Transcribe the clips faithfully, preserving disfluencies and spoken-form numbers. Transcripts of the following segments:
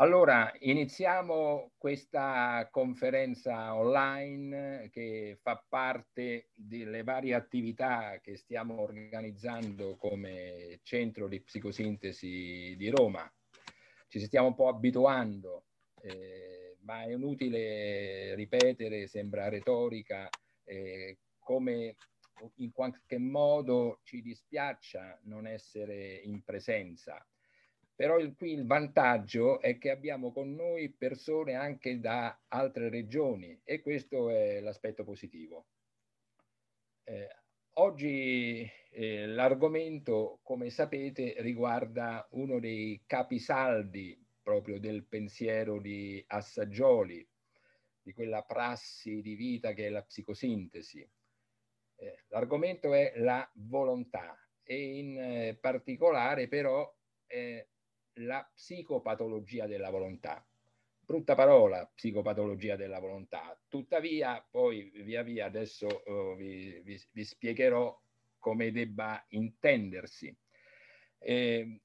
Allora, iniziamo questa conferenza online che fa parte delle varie attività che stiamo organizzando come Centro di Psicosintesi di Roma. Ci stiamo un po' abituando, eh, ma è inutile ripetere, sembra retorica, eh, come in qualche modo ci dispiaccia non essere in presenza. Però il, qui il vantaggio è che abbiamo con noi persone anche da altre regioni e questo è l'aspetto positivo. Eh, oggi eh, l'argomento, come sapete, riguarda uno dei capisaldi proprio del pensiero di Assagioli, di quella prassi di vita che è la psicosintesi. Eh, l'argomento è la volontà e in eh, particolare però eh, la psicopatologia della volontà. Brutta parola, psicopatologia della volontà. Tuttavia, poi via via adesso uh, vi, vi, vi spiegherò come debba intendersi. Eh,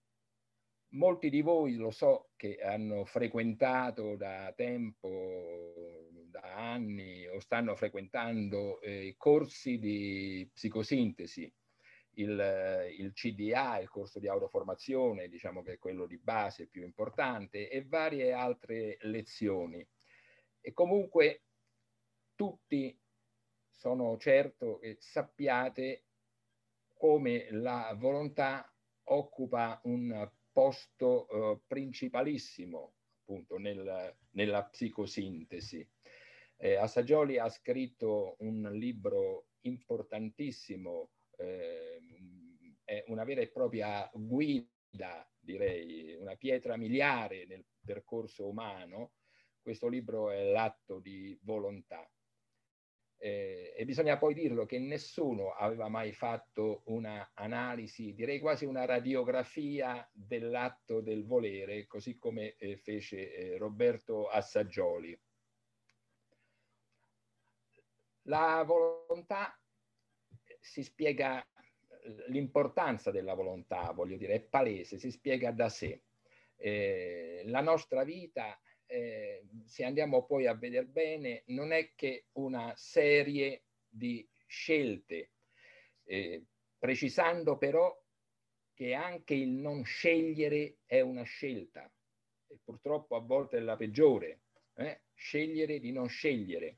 molti di voi lo so che hanno frequentato da tempo, da anni, o stanno frequentando eh, corsi di psicosintesi. Il, il C D A, il corso di autoformazione, diciamo che è quello di base più importante, e varie altre lezioni. E comunque tutti, sono certo che sappiate come la volontà occupa un posto eh, principalissimo appunto nel, nella psicosintesi. Eh, Assagioli ha scritto un libro importantissimo, è una vera e propria guida, direi, una pietra miliare nel percorso umano. Questo libro è l'atto di volontà. Eh, e bisogna poi dirlo che nessuno aveva mai fatto una analisi, direi quasi una radiografia dell'atto del volere, così come eh, fece eh, Roberto Assagioli. La volontà si spiega, l'importanza della volontà, voglio dire, è palese, si spiega da sé. Eh, la nostra vita, eh, se andiamo poi a vedere bene, non è che una serie di scelte, eh, precisando però che anche il non scegliere è una scelta, e purtroppo a volte è la peggiore, eh? Scegliere di non scegliere.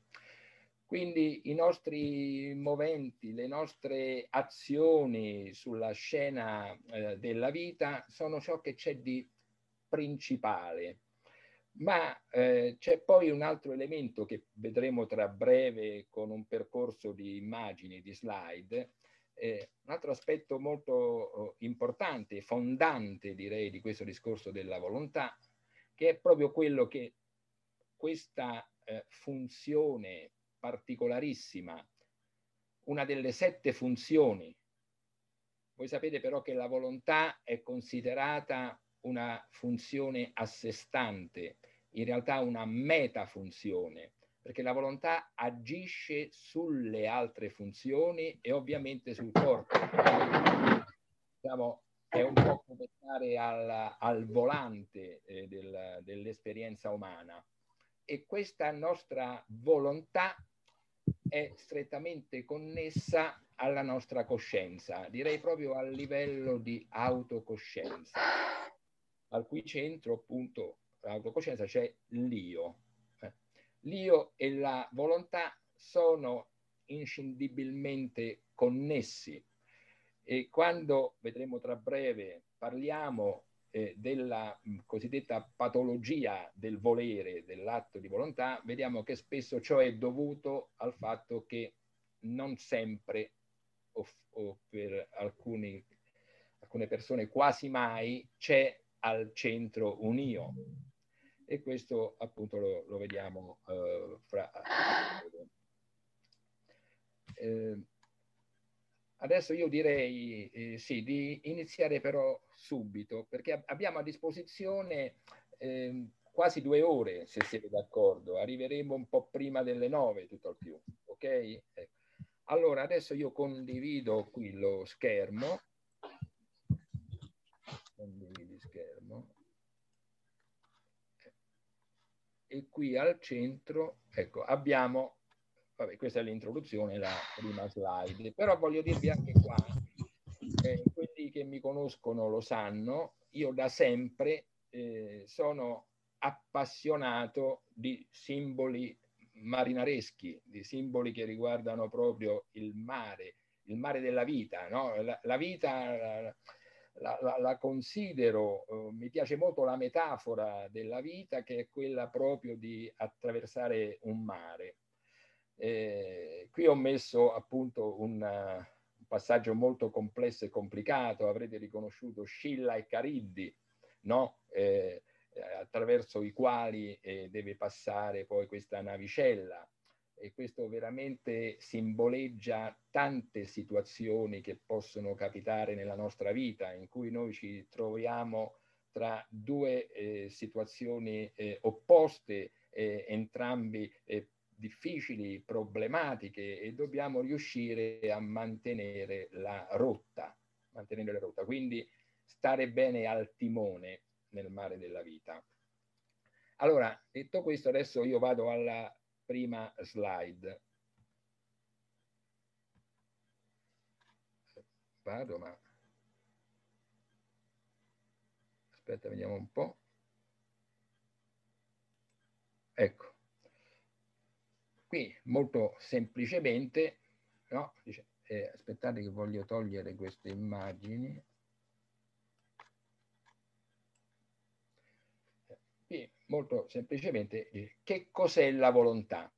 Quindi i nostri moventi, le nostre azioni sulla scena eh, della vita sono ciò che c'è di principale. Ma eh, c'è poi un altro elemento che vedremo tra breve con un percorso di immagini, di slide, eh, un altro aspetto molto importante, fondante direi, di questo discorso della volontà, che è proprio quello che questa eh, funzione particolarissima, una delle sette funzioni. Voi sapete però che la volontà è considerata una funzione a sé stante, in realtà una metafunzione, perché la volontà agisce sulle altre funzioni e ovviamente sul corpo. Diciamo, è un po' come stare al, al volante eh, del, dell'esperienza umana. E questa nostra volontà è strettamente connessa alla nostra coscienza, direi proprio a livello di autocoscienza, al cui centro appunto l'autocoscienza c'è l'io. L'io e la volontà sono inscindibilmente connessi e quando, vedremo tra breve, parliamo eh, della mh, cosiddetta patologia del volere, dell'atto di volontà, vediamo che spesso ciò è dovuto al fatto che non sempre o, o per alcuni, alcune persone quasi mai c'è al centro un io, e questo appunto lo, lo vediamo eh, fra... Eh, Adesso io direi eh, sì, di iniziare però subito, perché ab- abbiamo a disposizione eh, quasi due ore, se siete d'accordo. Arriveremo un po' prima delle nove, tutto al più, ok? Eh. Allora, adesso io condivido qui lo schermo. Condividi schermo. Eh. e qui al centro, ecco, abbiamo, vabbè, questa è l'introduzione, la prima slide, però voglio dirvi anche qua, eh, quelli che mi conoscono lo sanno, io da sempre eh, sono appassionato di simboli marinareschi, di simboli che riguardano proprio il mare, il mare della vita, no? La, la vita la, la, la considero, eh, mi piace molto la metafora della vita, che è quella proprio di attraversare un mare. Eh, qui ho messo appunto un, uh, un passaggio molto complesso e complicato, avrete riconosciuto Scilla e Cariddi, no? Eh, attraverso i quali eh, deve passare poi questa navicella, e questo veramente simboleggia tante situazioni che possono capitare nella nostra vita, in cui noi ci troviamo tra due eh, situazioni eh, opposte, eh, entrambi eh, difficili, problematiche, e dobbiamo riuscire a mantenere la rotta, mantenere la rotta, quindi stare bene al timone nel mare della vita. Allora, detto questo, adesso io vado alla prima slide. Vado, ma... Aspetta, vediamo un po'. Ecco. Qui, molto semplicemente, no? Dice, eh, aspettate che voglio togliere queste immagini. Molto semplicemente, che cos'è la volontà?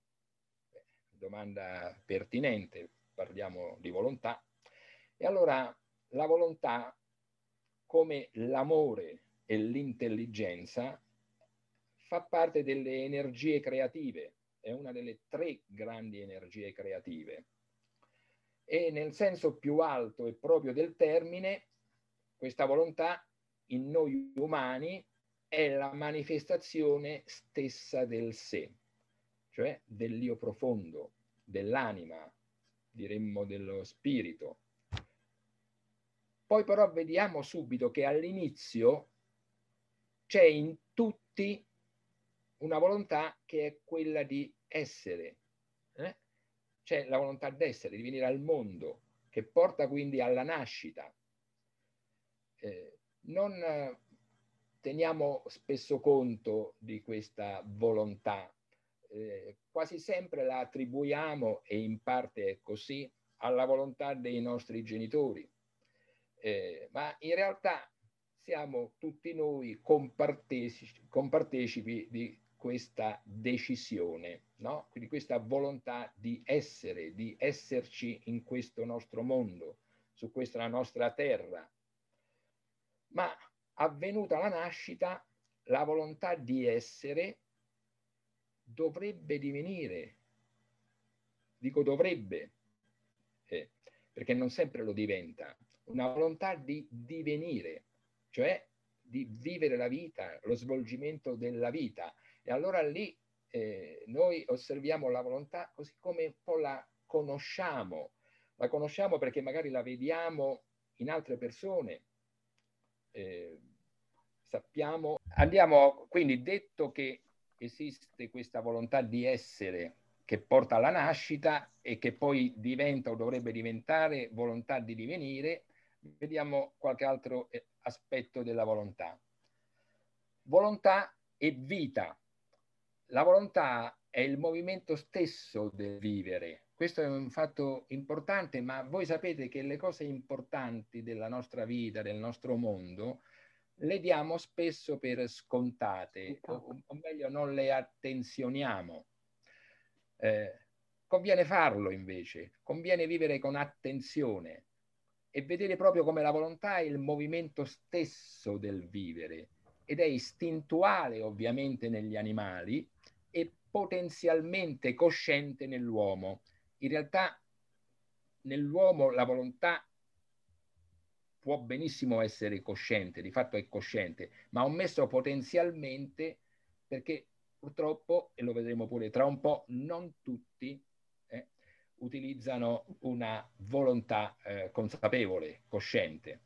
Domanda pertinente, parliamo di volontà. E allora la volontà, come l'amore e l'intelligenza, fa parte delle energie creative, è una delle tre grandi energie creative. E nel senso più alto e proprio del termine, questa volontà in noi umani è la manifestazione stessa del sé, cioè dell'io profondo, dell'anima, diremmo dello spirito. Poi però vediamo subito che all'inizio c'è in tutti una volontà che è quella di essere, eh? C'è la volontà d'essere, di venire al mondo, che porta quindi alla nascita. Eh, non... Teniamo spesso conto di questa volontà, eh, quasi sempre la attribuiamo, e in parte è così, alla volontà dei nostri genitori, eh, ma in realtà siamo tutti noi compartecipi, compartecipi di questa decisione, no? Quindi questa volontà di essere, di esserci in questo nostro mondo, su questa nostra terra. Ma avvenuta la nascita, la volontà di essere dovrebbe divenire, dico dovrebbe, eh, perché non sempre lo diventa, una volontà di divenire, cioè di vivere la vita, lo svolgimento della vita. E allora lì eh, noi osserviamo la volontà così come un po' la conosciamo, la conosciamo perché magari la vediamo in altre persone. Eh, sappiamo, andiamo quindi, detto che esiste questa volontà di essere che porta alla nascita e che poi diventa o dovrebbe diventare volontà di divenire, vediamo qualche altro eh, aspetto della volontà. Volontà e vita. La volontà è il movimento stesso del vivere. Questo è un fatto importante, ma voi sapete che le cose importanti della nostra vita, del nostro mondo, le diamo spesso per scontate, o, o meglio non le attenzioniamo. Eh, conviene farlo invece, conviene vivere con attenzione e vedere proprio come la volontà è il movimento stesso del vivere, ed è istintuale ovviamente negli animali e potenzialmente cosciente nell'uomo. In realtà nell'uomo la volontà può benissimo essere cosciente, di fatto è cosciente, ma ho messo potenzialmente perché purtroppo, e lo vedremo pure tra un po', non tutti eh, utilizzano una volontà eh, consapevole, cosciente.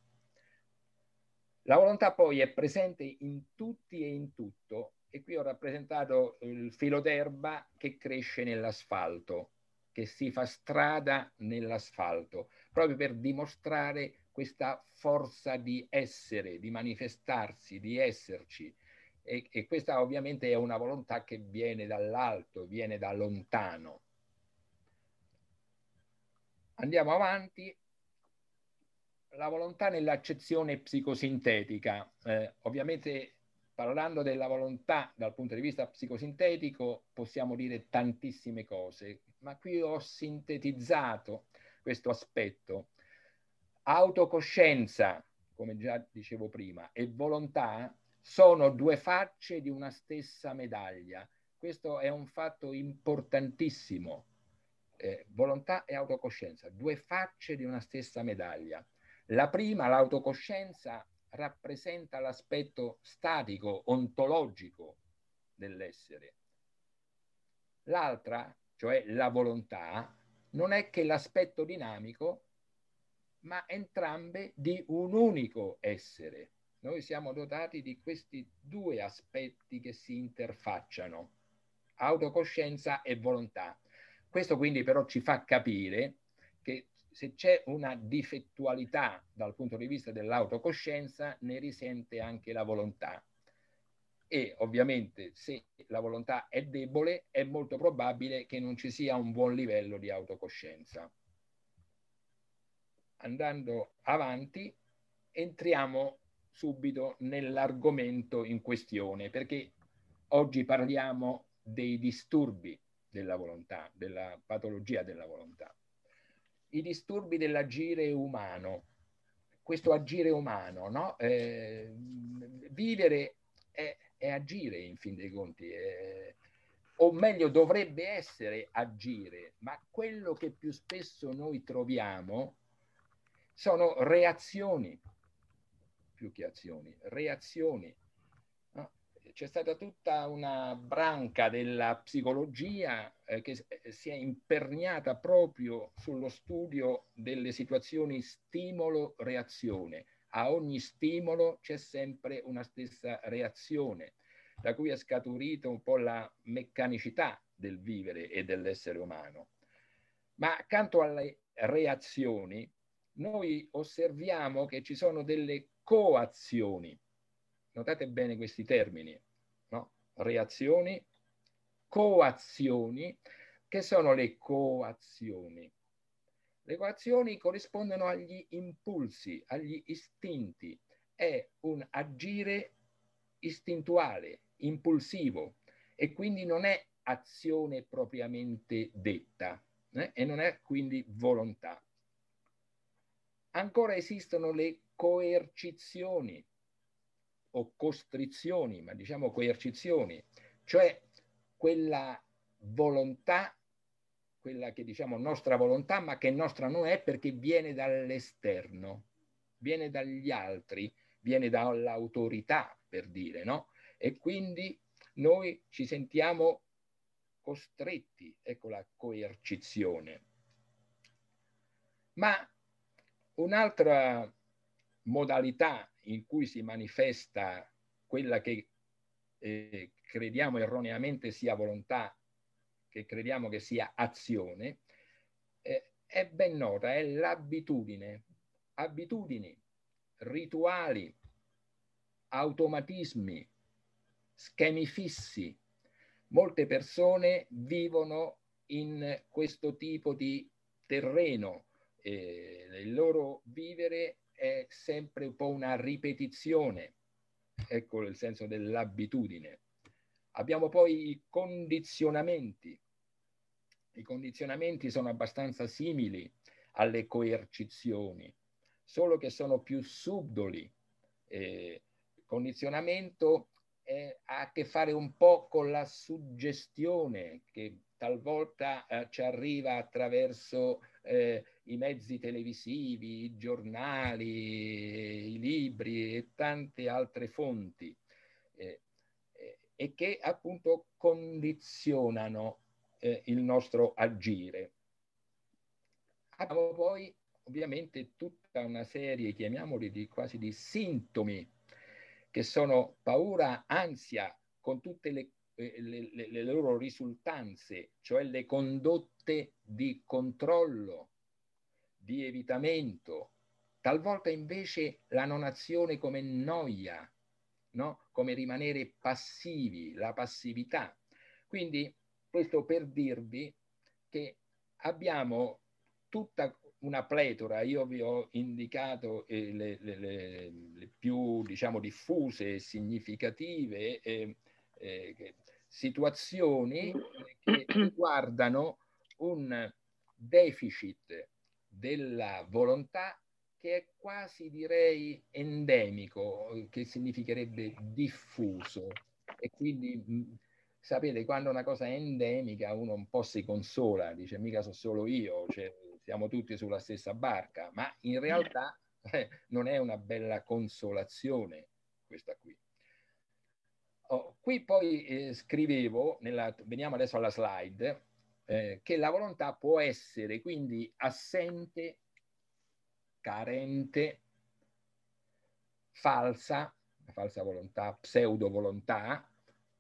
La volontà poi è presente in tutti e in tutto, e quindi qui ho rappresentato il filo d'erba che cresce nell'asfalto, che si fa strada nell'asfalto, proprio per dimostrare questa forza di essere, di manifestarsi, di esserci. E, e questa ovviamente è una volontà che viene dall'alto, viene da lontano. Andiamo avanti. La volontà nell'accezione psicosintetica. Eh, ovviamente parlando della volontà dal punto di vista psicosintetico possiamo dire tantissime cose, ma qui ho sintetizzato questo aspetto. Autocoscienza, come già dicevo prima, e volontà sono due facce di una stessa medaglia. Questo è un fatto importantissimo. Eh, volontà e autocoscienza, due facce di una stessa medaglia. La prima, l'autocoscienza, rappresenta l'aspetto statico, ontologico dell'essere. L'altra, cioè la volontà, non è che l'aspetto dinamico, ma entrambe di un unico essere. Noi siamo dotati di questi due aspetti che si interfacciano, autocoscienza e volontà. Questo quindi però ci fa capire che se c'è una difettualità dal punto di vista dell'autocoscienza, ne risente anche la volontà. E ovviamente se la volontà è debole, è molto probabile che non ci sia un buon livello di autocoscienza. Andando avanti, entriamo subito nell'argomento in questione, perché oggi parliamo dei disturbi della volontà, della patologia della volontà. I disturbi dell'agire umano, questo agire umano, no? Eh, vivere è, è agire in fin dei conti, eh, o meglio dovrebbe essere agire, ma quello che più spesso noi troviamo sono reazioni, più che azioni, reazioni. C'è stata tutta una branca della psicologia eh, che si è imperniata proprio sullo studio delle situazioni stimolo-reazione. A ogni stimolo c'è sempre una stessa reazione, da cui è scaturita un po' la meccanicità del vivere e dell'essere umano. Ma accanto alle reazioni, noi osserviamo che ci sono delle coazioni. Notate bene questi termini, no? Reazioni, coazioni. Che sono le coazioni? Le coazioni corrispondono agli impulsi, agli istinti. È un agire istintuale, impulsivo, e quindi non è azione propriamente detta, eh? E non è quindi volontà. Ancora esistono le coercizioni, o costrizioni, ma diciamo coercizioni, cioè quella volontà, quella che diciamo nostra volontà, ma che nostra non è perché viene dall'esterno, viene dagli altri, viene dall'autorità, per dire, no? E quindi noi ci sentiamo costretti, ecco la coercizione. Ma un'altra modalità in cui si manifesta quella che eh, crediamo erroneamente sia volontà, che crediamo che sia azione, eh, è ben nota, è l'abitudine, abitudini, rituali, automatismi, schemi fissi. Molte persone vivono in questo tipo di terreno, eh, il loro vivere è sempre un po' una ripetizione, ecco il senso dell'abitudine. Abbiamo poi i condizionamenti. I condizionamenti sono abbastanza simili alle coercizioni, solo che sono più subdoli. Eh, condizionamento eh, ha a che fare un po' con la suggestione che talvolta eh, ci arriva attraverso eh, i mezzi televisivi, i giornali, i libri e tante altre fonti eh, eh, e che appunto condizionano eh, il nostro agire. Abbiamo poi ovviamente tutta una serie, chiamiamoli di, quasi di sintomi, che sono paura, ansia, con tutte le, eh, le, le, le loro risultanze, cioè le condotte di controllo, di evitamento, talvolta invece la non azione come noia, no? Come rimanere passivi, la passività. Quindi questo per dirvi che abbiamo tutta una pletora, io vi ho indicato eh, le, le, le, le più, diciamo, diffuse e significative eh, eh, situazioni che riguardano un deficit della volontà che è quasi, direi, endemico, che significherebbe diffuso. E quindi mh, sapete, quando una cosa è endemica uno un po' si consola, dice mica so solo io, cioè, siamo tutti sulla stessa barca, ma in realtà eh, non è una bella consolazione questa qui. Oh, qui poi eh, scrivevo, nella, veniamo adesso alla slide, eh, che la volontà può essere quindi assente, carente, falsa, falsa volontà, pseudo volontà,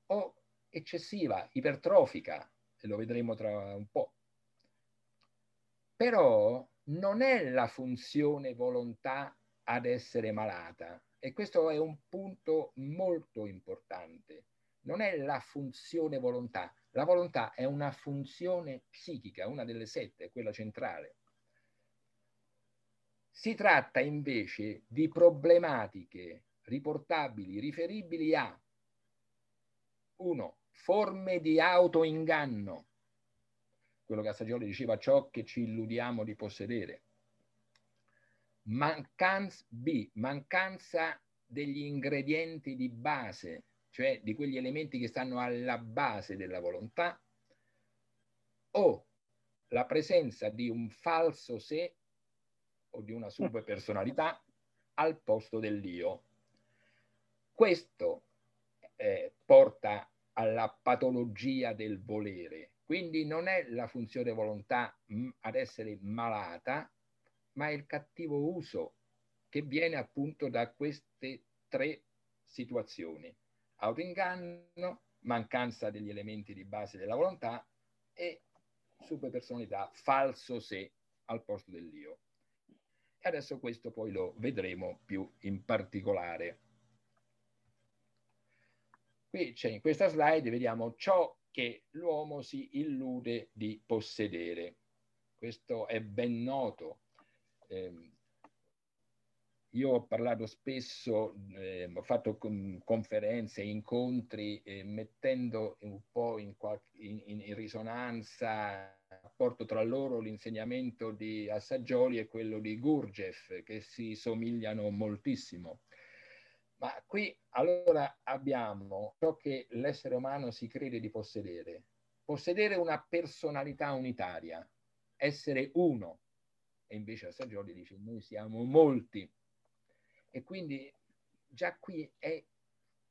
o eccessiva, ipertrofica, e lo vedremo tra un po'. Però non è la funzione volontà ad essere malata, e questo è un punto molto importante. Non è la funzione volontà, la volontà è una funzione psichica, una delle sette, quella centrale. Si tratta invece di problematiche riportabili, riferibili a uno, forme di autoinganno, quello che Assagioli diceva, ciò che ci illudiamo di possedere. Mancanza, B, mancanza degli ingredienti di base, cioè di quegli elementi che stanno alla base della volontà, o la presenza di un falso sé o di una subpersonalità al posto dell'io. Questo eh, porta alla patologia del volere. Quindi non è la funzione volontà ad essere malata, ma è il cattivo uso che viene appunto da queste tre situazioni. Autoinganno, mancanza degli elementi di base della volontà e superpersonalità, falso sé al posto dell'io. E adesso questo poi lo vedremo più in particolare. Qui c'è in questa slide, vediamo ciò che l'uomo si illude di possedere. Questo è ben noto. Eh, io ho parlato spesso, eh, ho fatto conferenze, incontri, eh, mettendo un po' in, in, in risonanza il rapporto tra loro l'insegnamento di Assagioli e quello di Gurdjieff, che si somigliano moltissimo. Ma qui allora abbiamo ciò che l'essere umano si crede di possedere. Possedere una personalità unitaria, essere uno. E invece Assagioli dice noi siamo molti. E quindi già qui è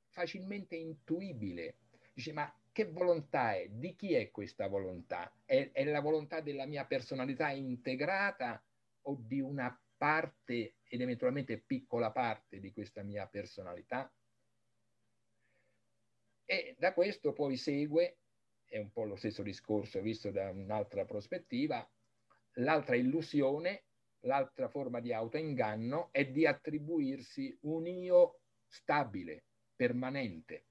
facilmente intuibile. Dice ma che volontà è? Di chi è questa volontà? È, è la volontà della mia personalità integrata o di una parte ed eventualmente piccola parte di questa mia personalità? E da questo poi segue, è un po' lo stesso discorso visto da un'altra prospettiva, l'altra illusione, l'altra forma di autoinganno è di attribuirsi un io stabile, permanente.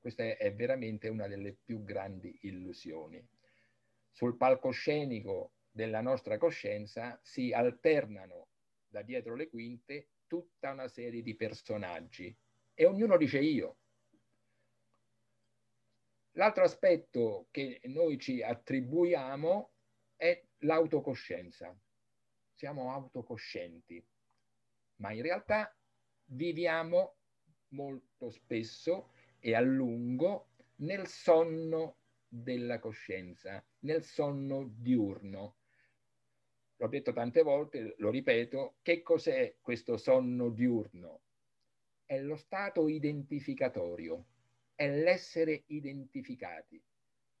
Questa è, è veramente una delle più grandi illusioni. Sul palcoscenico della nostra coscienza si alternano da dietro le quinte tutta una serie di personaggi e ognuno dice io. L'altro aspetto che noi ci attribuiamo è l'autocoscienza. Siamo autocoscienti, ma in realtà viviamo molto spesso e a lungo nel sonno della coscienza, nel sonno diurno. L'ho detto tante volte, lo ripeto, che cos'è questo sonno diurno? È lo stato identificatorio, è l'essere identificati.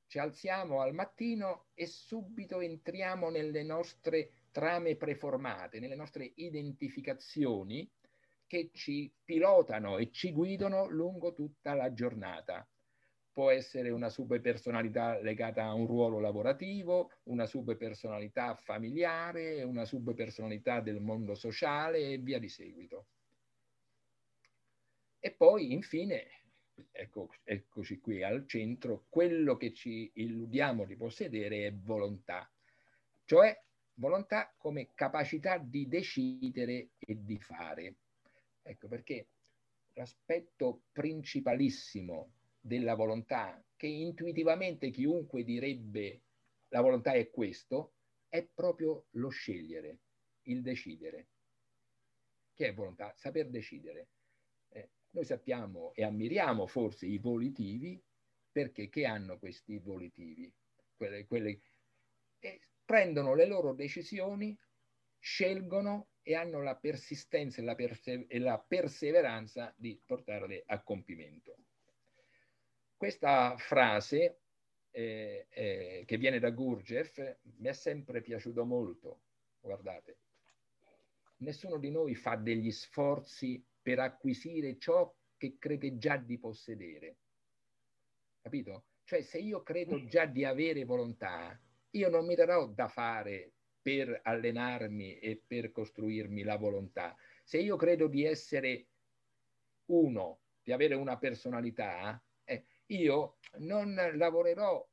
Ci alziamo al mattino e subito entriamo nelle nostre trame preformate, nelle nostre identificazioni che ci pilotano e ci guidano lungo tutta la giornata. Può essere una subpersonalità legata a un ruolo lavorativo, una subpersonalità familiare, una subpersonalità del mondo sociale e via di seguito. E poi, infine, ecco, eccoci qui al centro, quello che ci illudiamo di possedere è volontà, cioè volontà come capacità di decidere e di fare. Ecco perché l'aspetto principalissimo della volontà, che intuitivamente chiunque direbbe la volontà è questo, è proprio lo scegliere, il decidere. Che è volontà? Saper decidere. Eh, noi sappiamo e ammiriamo forse i volitivi, perché che hanno questi volitivi? Quelle, quelle, eh, prendono le loro decisioni, scelgono e hanno la persistenza e la, perse- e la perseveranza di portarle a compimento. Questa frase eh, eh, che viene da Gurdjieff mi è sempre piaciuto molto. Guardate, nessuno di noi fa degli sforzi per acquisire ciò che crede già di possedere. Capito? Cioè, se io credo già di avere volontà, io non mi darò da fare per allenarmi e per costruirmi la volontà. Se io credo di essere uno, di avere una personalità, io non lavorerò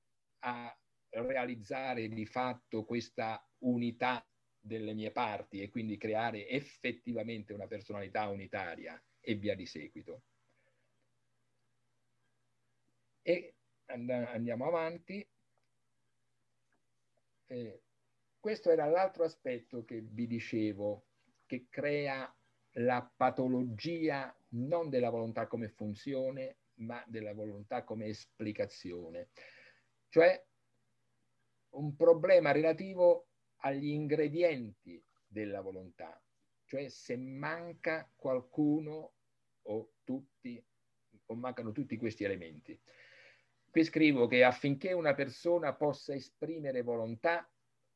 a realizzare di fatto questa unità delle mie parti e quindi creare effettivamente una personalità unitaria e via di seguito. E andiamo avanti. Eh, questo era l'altro aspetto che vi dicevo, che crea la patologia non della volontà come funzione, ma della volontà come esplicazione, cioè un problema relativo agli ingredienti della volontà, cioè se manca qualcuno o tutti, o mancano tutti questi elementi. Qui scrivo che affinché una persona possa esprimere volontà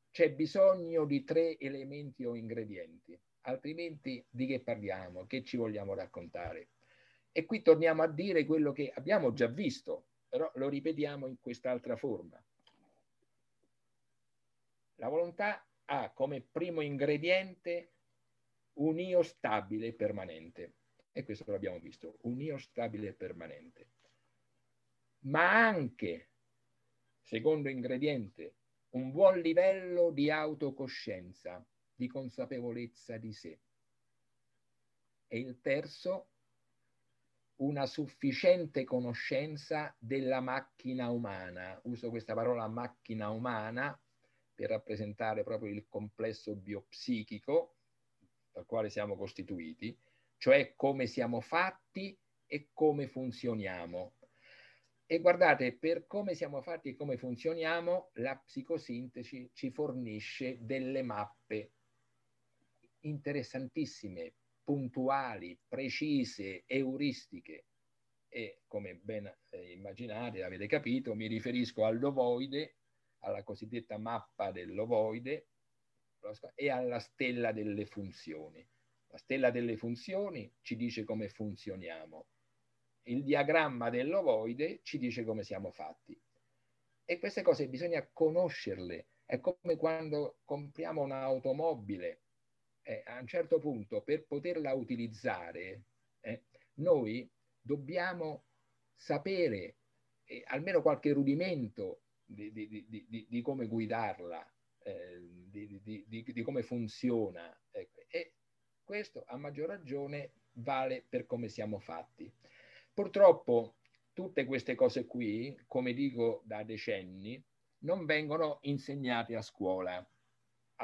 c'è bisogno di tre elementi o ingredienti, altrimenti di che parliamo, che ci vogliamo raccontare? E qui torniamo a dire quello che abbiamo già visto, però lo ripetiamo in quest'altra forma. La volontà ha come primo ingrediente un io stabile e permanente, e questo l'abbiamo visto, un io stabile e permanente. Ma anche, secondo ingrediente, un buon livello di autocoscienza, di consapevolezza di sé. E il terzo, una sufficiente conoscenza della macchina umana. Uso questa parola macchina umana per rappresentare proprio il complesso biopsichico dal quale siamo costituiti, cioè come siamo fatti e come funzioniamo. E guardate, per come siamo fatti e come funzioniamo, la psicosintesi ci fornisce delle mappe interessantissime, puntuali, precise, euristiche, e come ben eh, immaginate, avete capito, mi riferisco all'ovoide, alla cosiddetta mappa dell'ovoide e alla stella delle funzioni. La stella delle funzioni ci dice come funzioniamo, il diagramma dell'ovoide ci dice come siamo fatti, e queste cose bisogna conoscerle. È come quando compriamo un'automobile. Eh, a un certo punto, per poterla utilizzare, eh, noi dobbiamo sapere eh, almeno qualche rudimento di, di, di, di, di come guidarla, eh, di, di, di, di come funziona. Eh, e questo, a maggior ragione, vale per come siamo fatti. Purtroppo, tutte queste cose qui, come dico da decenni, non vengono insegnate a scuola,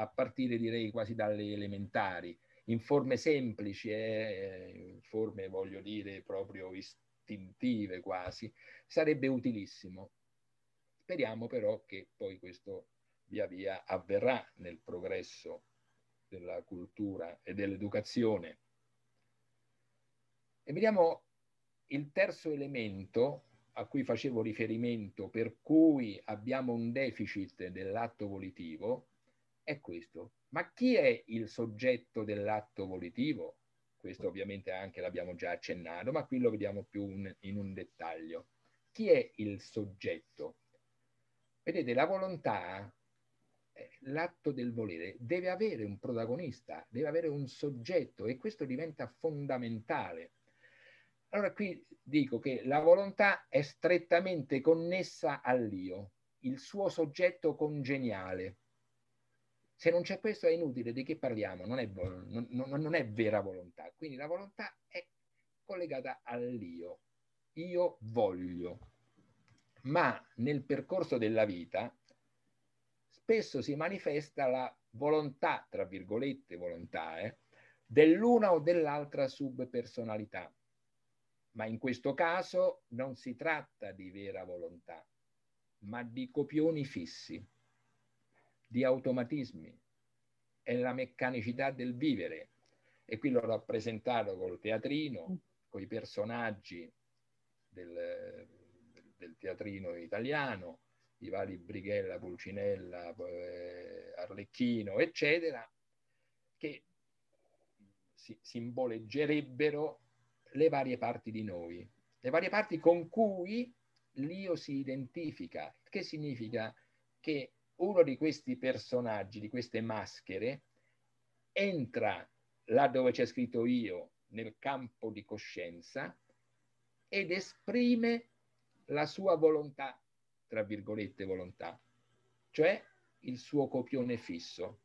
a partire direi quasi dalle elementari, in forme semplici, eh, in forme voglio dire proprio istintive quasi. Sarebbe utilissimo. Speriamo però che poi questo via via avverrà nel progresso della cultura e dell'educazione. E vediamo il terzo elemento a cui facevo riferimento, per cui abbiamo un deficit dell'atto volitivo, è questo. Ma chi è il soggetto dell'atto volitivo? Questo ovviamente anche l'abbiamo già accennato, ma qui lo vediamo più un, in un dettaglio. Chi è il soggetto? Vedete, la volontà, l'atto del volere, deve avere un protagonista, deve avere un soggetto, e questo diventa fondamentale. Allora qui dico che la volontà è strettamente connessa all'io, il suo soggetto congeniale. Se non c'è questo è inutile, di che parliamo? Non è, non, non è vera volontà. Quindi la volontà è collegata all'io. Io voglio. Ma nel percorso della vita spesso si manifesta la volontà, tra virgolette volontà, eh, dell'una o dell'altra subpersonalità. Ma in questo caso non si tratta di vera volontà, ma di copioni fissi, di automatismi. È la meccanicità del vivere, e qui l'ho rappresentato col teatrino, con i personaggi del, del teatrino italiano, i vari Brighella, Pulcinella, eh, Arlecchino eccetera, che si simboleggerebbero le varie parti di noi, le varie parti con cui l'io si identifica. Che significa che uno di questi personaggi, di queste maschere, entra là dove c'è scritto io, nel campo di coscienza, ed esprime la sua volontà, tra virgolette volontà, cioè il suo copione fisso.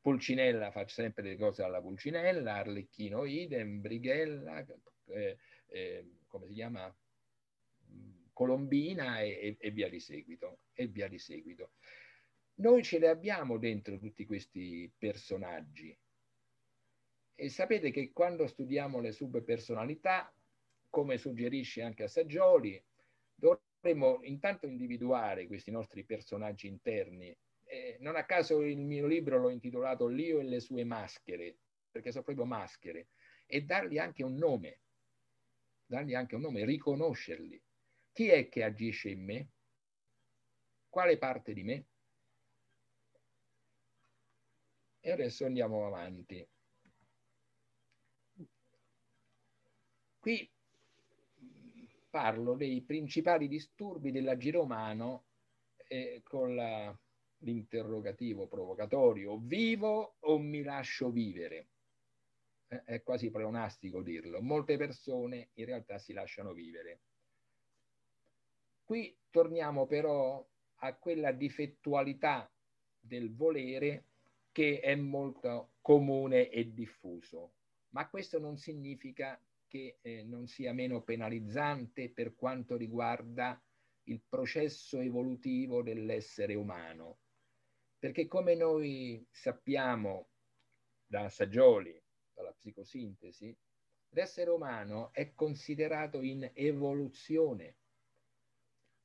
Pulcinella fa sempre le cose alla Pulcinella, Arlecchino idem, Brighella, eh, eh, come si chiama? Colombina e, e via di seguito, e via di seguito. Noi ce le abbiamo dentro tutti questi personaggi, e sapete che quando studiamo le subpersonalità, come suggerisce anche Assagioli, dovremmo intanto individuare questi nostri personaggi interni. Eh, non a caso il mio libro l'ho intitolato L'io e le sue maschere, perché sono proprio maschere, e dargli anche un nome, dargli anche un nome, riconoscerli. Chi è che agisce in me? Quale parte di me? E adesso andiamo avanti. Qui parlo dei principali disturbi dell'agire umano, eh, con l'interrogativo provocatorio: vivo o mi lascio vivere? Eh, è quasi pleonastico dirlo. Molte persone in realtà si lasciano vivere. Qui torniamo però a quella difettualità del volere che è molto comune e diffuso, ma questo non significa che eh, non sia meno penalizzante per quanto riguarda il processo evolutivo dell'essere umano, perché come noi sappiamo da Assagioli, dalla psicosintesi, l'essere umano è considerato in evoluzione.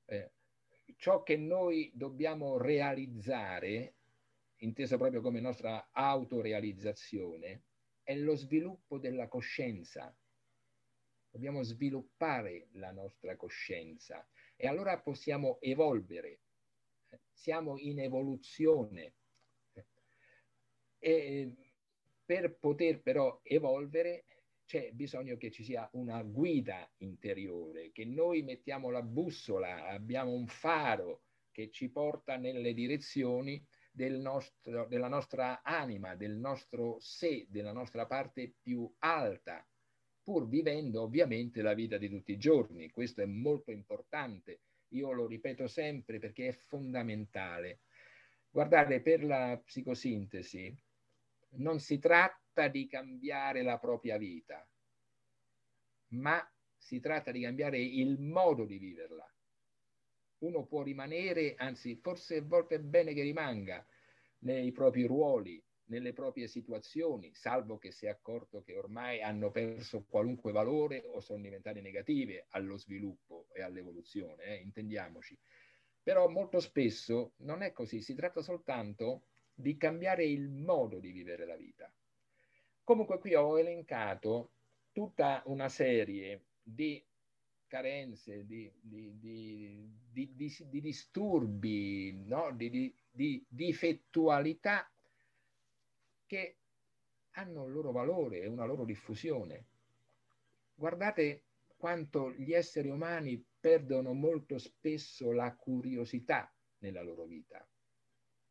Eh, ciò che noi dobbiamo realizzare, inteso proprio come nostra autorealizzazione, è lo sviluppo della coscienza. Dobbiamo sviluppare la nostra coscienza e allora possiamo evolvere. Siamo in evoluzione, e per poter però evolvere c'è bisogno che ci sia una guida interiore, che noi mettiamo la bussola, abbiamo un faro che ci porta nelle direzioni del nostro, della nostra anima, del nostro sé, della nostra parte più alta, pur vivendo ovviamente la vita di tutti i giorni. Questo è molto importante, io lo ripeto sempre perché è fondamentale. Guardate, per la psicosintesi non si tratta di cambiare la propria vita, ma si tratta di cambiare il modo di viverla. Uno può rimanere, anzi forse a volte è bene che rimanga nei propri ruoli, nelle proprie situazioni, salvo che si è accorto che ormai hanno perso qualunque valore o sono diventate negative allo sviluppo e all'evoluzione, eh, intendiamoci. Però molto spesso non è così, si tratta soltanto di cambiare il modo di vivere la vita. Comunque qui ho elencato tutta una serie di carenze, di, di, di, di, di, di disturbi, no? di, di, di difettualità che hanno un loro valore e una loro diffusione. Guardate quanto gli esseri umani perdono molto spesso la curiosità nella loro vita.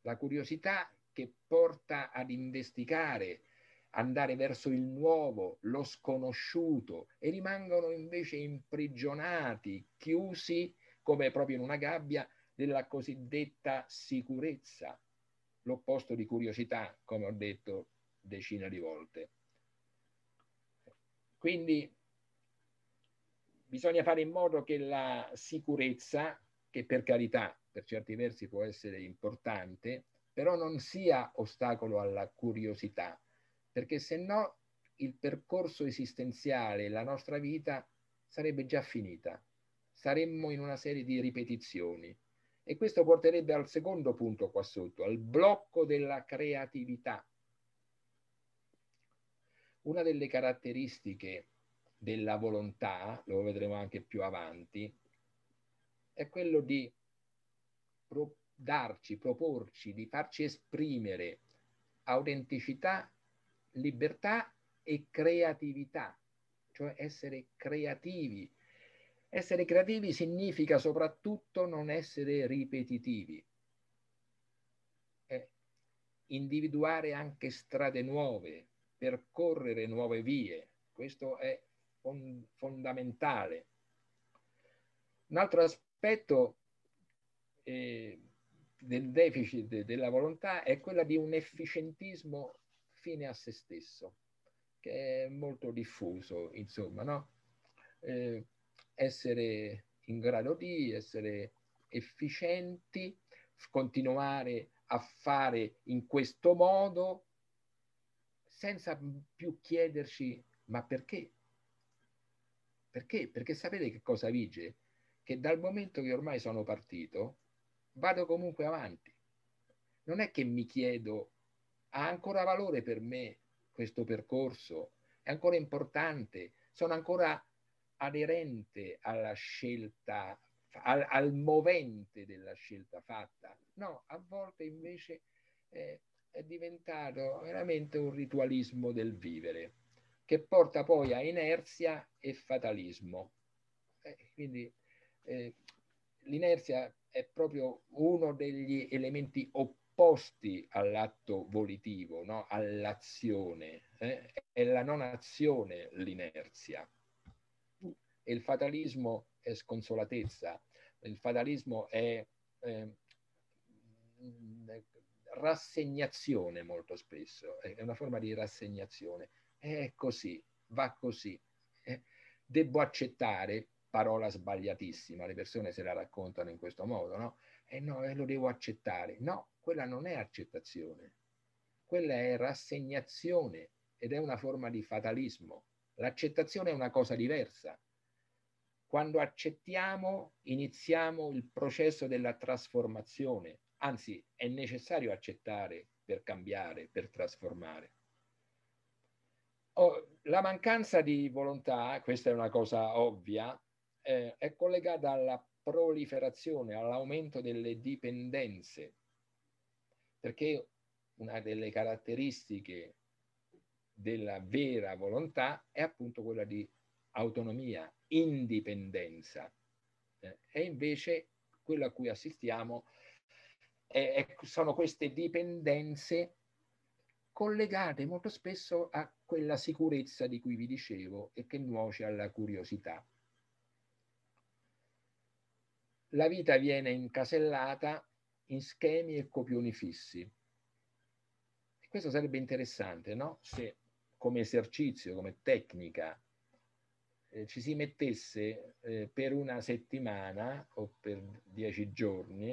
La curiosità che porta ad investigare, andare verso il nuovo, lo sconosciuto, e rimangono invece imprigionati, chiusi come proprio in una gabbia della cosiddetta sicurezza, l'opposto di curiosità, come ho detto decine di volte. Quindi bisogna fare in modo che la sicurezza, che per carità per certi versi può essere importante, però non sia ostacolo alla curiosità, perché se no il percorso esistenziale, la nostra vita, sarebbe già finita. Saremmo in una serie di ripetizioni. E questo porterebbe al secondo punto qua sotto, al blocco della creatività. Una delle caratteristiche della volontà, lo vedremo anche più avanti, è quello di pro- darci, proporci, di farci esprimere autenticità, libertà e creatività, cioè essere creativi. Essere creativi significa soprattutto non essere ripetitivi, eh, individuare anche strade nuove, percorrere nuove vie, questo è fon- fondamentale. Un altro aspetto eh, del deficit de- della volontà è quella di un efficientismo fine a se stesso, che è molto diffuso, insomma, no? Eh, essere in grado di essere efficienti, continuare a fare in questo modo senza più chiederci ma perché? Perché? Perché sapete che cosa vige? Che dal momento che ormai sono partito vado comunque avanti. Non è che mi chiedo, ha ancora valore per me questo percorso? È ancora importante? Sono ancora aderente alla scelta, al, al movente della scelta fatta? No, a volte invece eh, è diventato veramente un ritualismo del vivere che porta poi a inerzia e fatalismo. Eh, quindi eh, l'inerzia è proprio uno degli elementi opposti all'atto volitivo, no? All'azione, eh? È la non azione l'inerzia. E il fatalismo è sconsolatezza, il fatalismo è eh, rassegnazione molto spesso, è una forma di rassegnazione. È così, va così. Eh, devo accettare, parola sbagliatissima, le persone se la raccontano in questo modo, no? E eh no, eh, lo devo accettare. No, quella non è accettazione, quella è rassegnazione ed è una forma di fatalismo. L'accettazione è una cosa diversa. Quando accettiamo, iniziamo il processo della trasformazione. Anzi, è necessario accettare per cambiare, per trasformare. Oh, la mancanza di volontà, questa è una cosa ovvia, eh, è collegata alla proliferazione, all'aumento delle dipendenze. Perché una delle caratteristiche della vera volontà è appunto quella di autonomia, indipendenza, eh, e invece quello a cui assistiamo è, è, sono queste dipendenze collegate molto spesso a quella sicurezza di cui vi dicevo e che nuoce alla curiosità. La vita viene incasellata in schemi e copioni fissi. E questo sarebbe interessante, no? Se come esercizio, come tecnica, ci si mettesse eh, per una settimana o per dieci giorni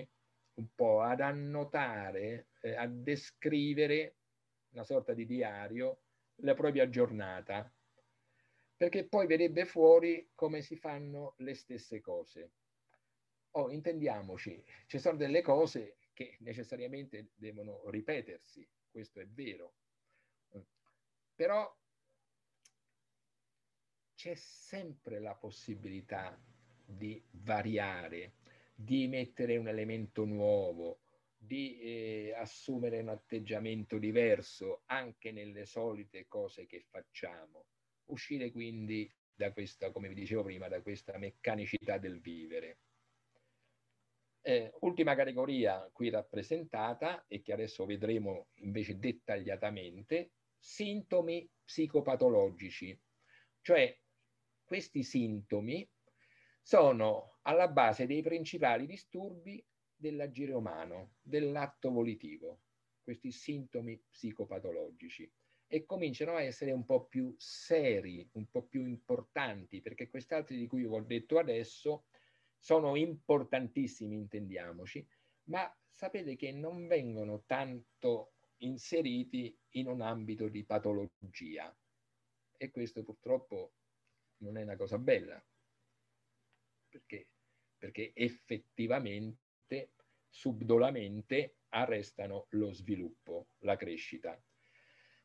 un po' ad annotare, eh, a descrivere, una sorta di diario, la propria giornata, perché poi vedrebbe fuori come si fanno le stesse cose. Oh, intendiamoci, ci sono delle cose che necessariamente devono ripetersi, questo è vero, però c'è sempre la possibilità di variare, di mettere un elemento nuovo, di eh, assumere un atteggiamento diverso anche nelle solite cose che facciamo, uscire quindi da questa, come vi dicevo prima, da questa meccanicità del vivere. Eh, ultima categoria qui rappresentata e che adesso vedremo invece dettagliatamente, sintomi psicopatologici, cioè questi sintomi sono alla base dei principali disturbi dell'agire umano, dell'atto volitivo, questi sintomi psicopatologici, e cominciano a essere un po' più seri, un po' più importanti, perché quest'altri di cui vi ho detto adesso sono importantissimi, intendiamoci, ma sapete che non vengono tanto inseriti in un ambito di patologia, e questo purtroppo non è una cosa bella, perché, perché effettivamente, subdolamente, arrestano lo sviluppo, la crescita.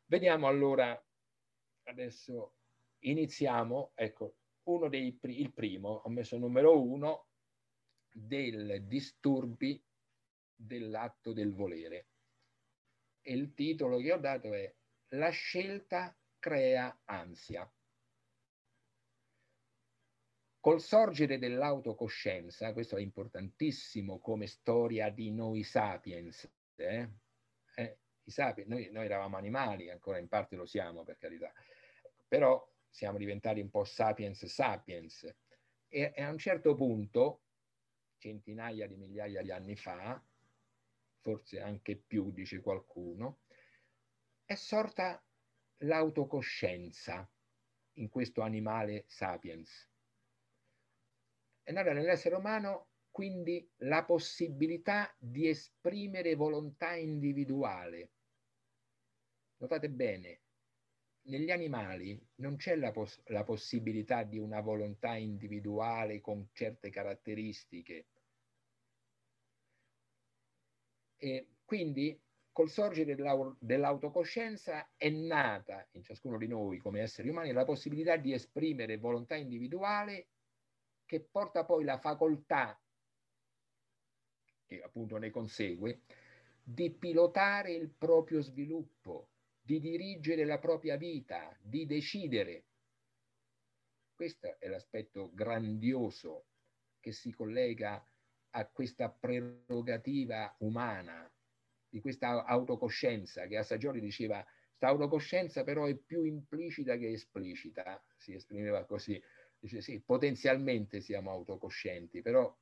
Vediamo allora, adesso iniziamo, ecco, uno dei pri- il primo, ho messo il numero uno, del disturbi dell'atto del volere. E il titolo che ho dato è La scelta crea ansia. Col sorgere dell'autocoscienza, questo è importantissimo come storia di noi sapiens, eh? Eh, i sapiens noi, noi eravamo animali, ancora in parte lo siamo, per carità, però siamo diventati un po' sapiens sapiens, e, e a un certo punto, centinaia di migliaia di anni fa, forse anche più, dice qualcuno, è sorta l'autocoscienza in questo animale sapiens. È nata nell'essere umano quindi la possibilità di esprimere volontà individuale. Notate bene, negli animali non c'è la, pos- la possibilità di una volontà individuale con certe caratteristiche. E quindi col sorgere dell'autocoscienza è nata in ciascuno di noi come esseri umani la possibilità di esprimere volontà individuale, che porta poi la facoltà, che appunto ne consegue, di pilotare il proprio sviluppo, di dirigere la propria vita, di decidere. Questo è l'aspetto grandioso che si collega a questa prerogativa umana, di questa autocoscienza, che Assagioli diceva, questa autocoscienza però è più implicita che esplicita, si esprimeva così, dice sì, potenzialmente siamo autocoscienti, però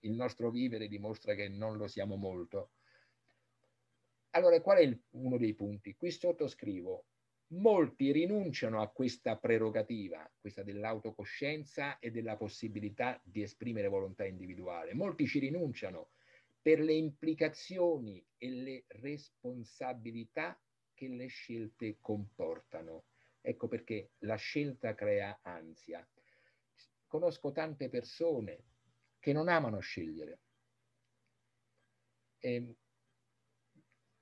il nostro vivere dimostra che non lo siamo molto. Allora, qual è il, uno dei punti? Qui sottoscrivo, molti rinunciano a questa prerogativa, questa dell'autocoscienza e della possibilità di esprimere volontà individuale. Molti ci rinunciano per le implicazioni e le responsabilità che le scelte comportano. Ecco perché la scelta crea ansia. Conosco tante persone che non amano scegliere. E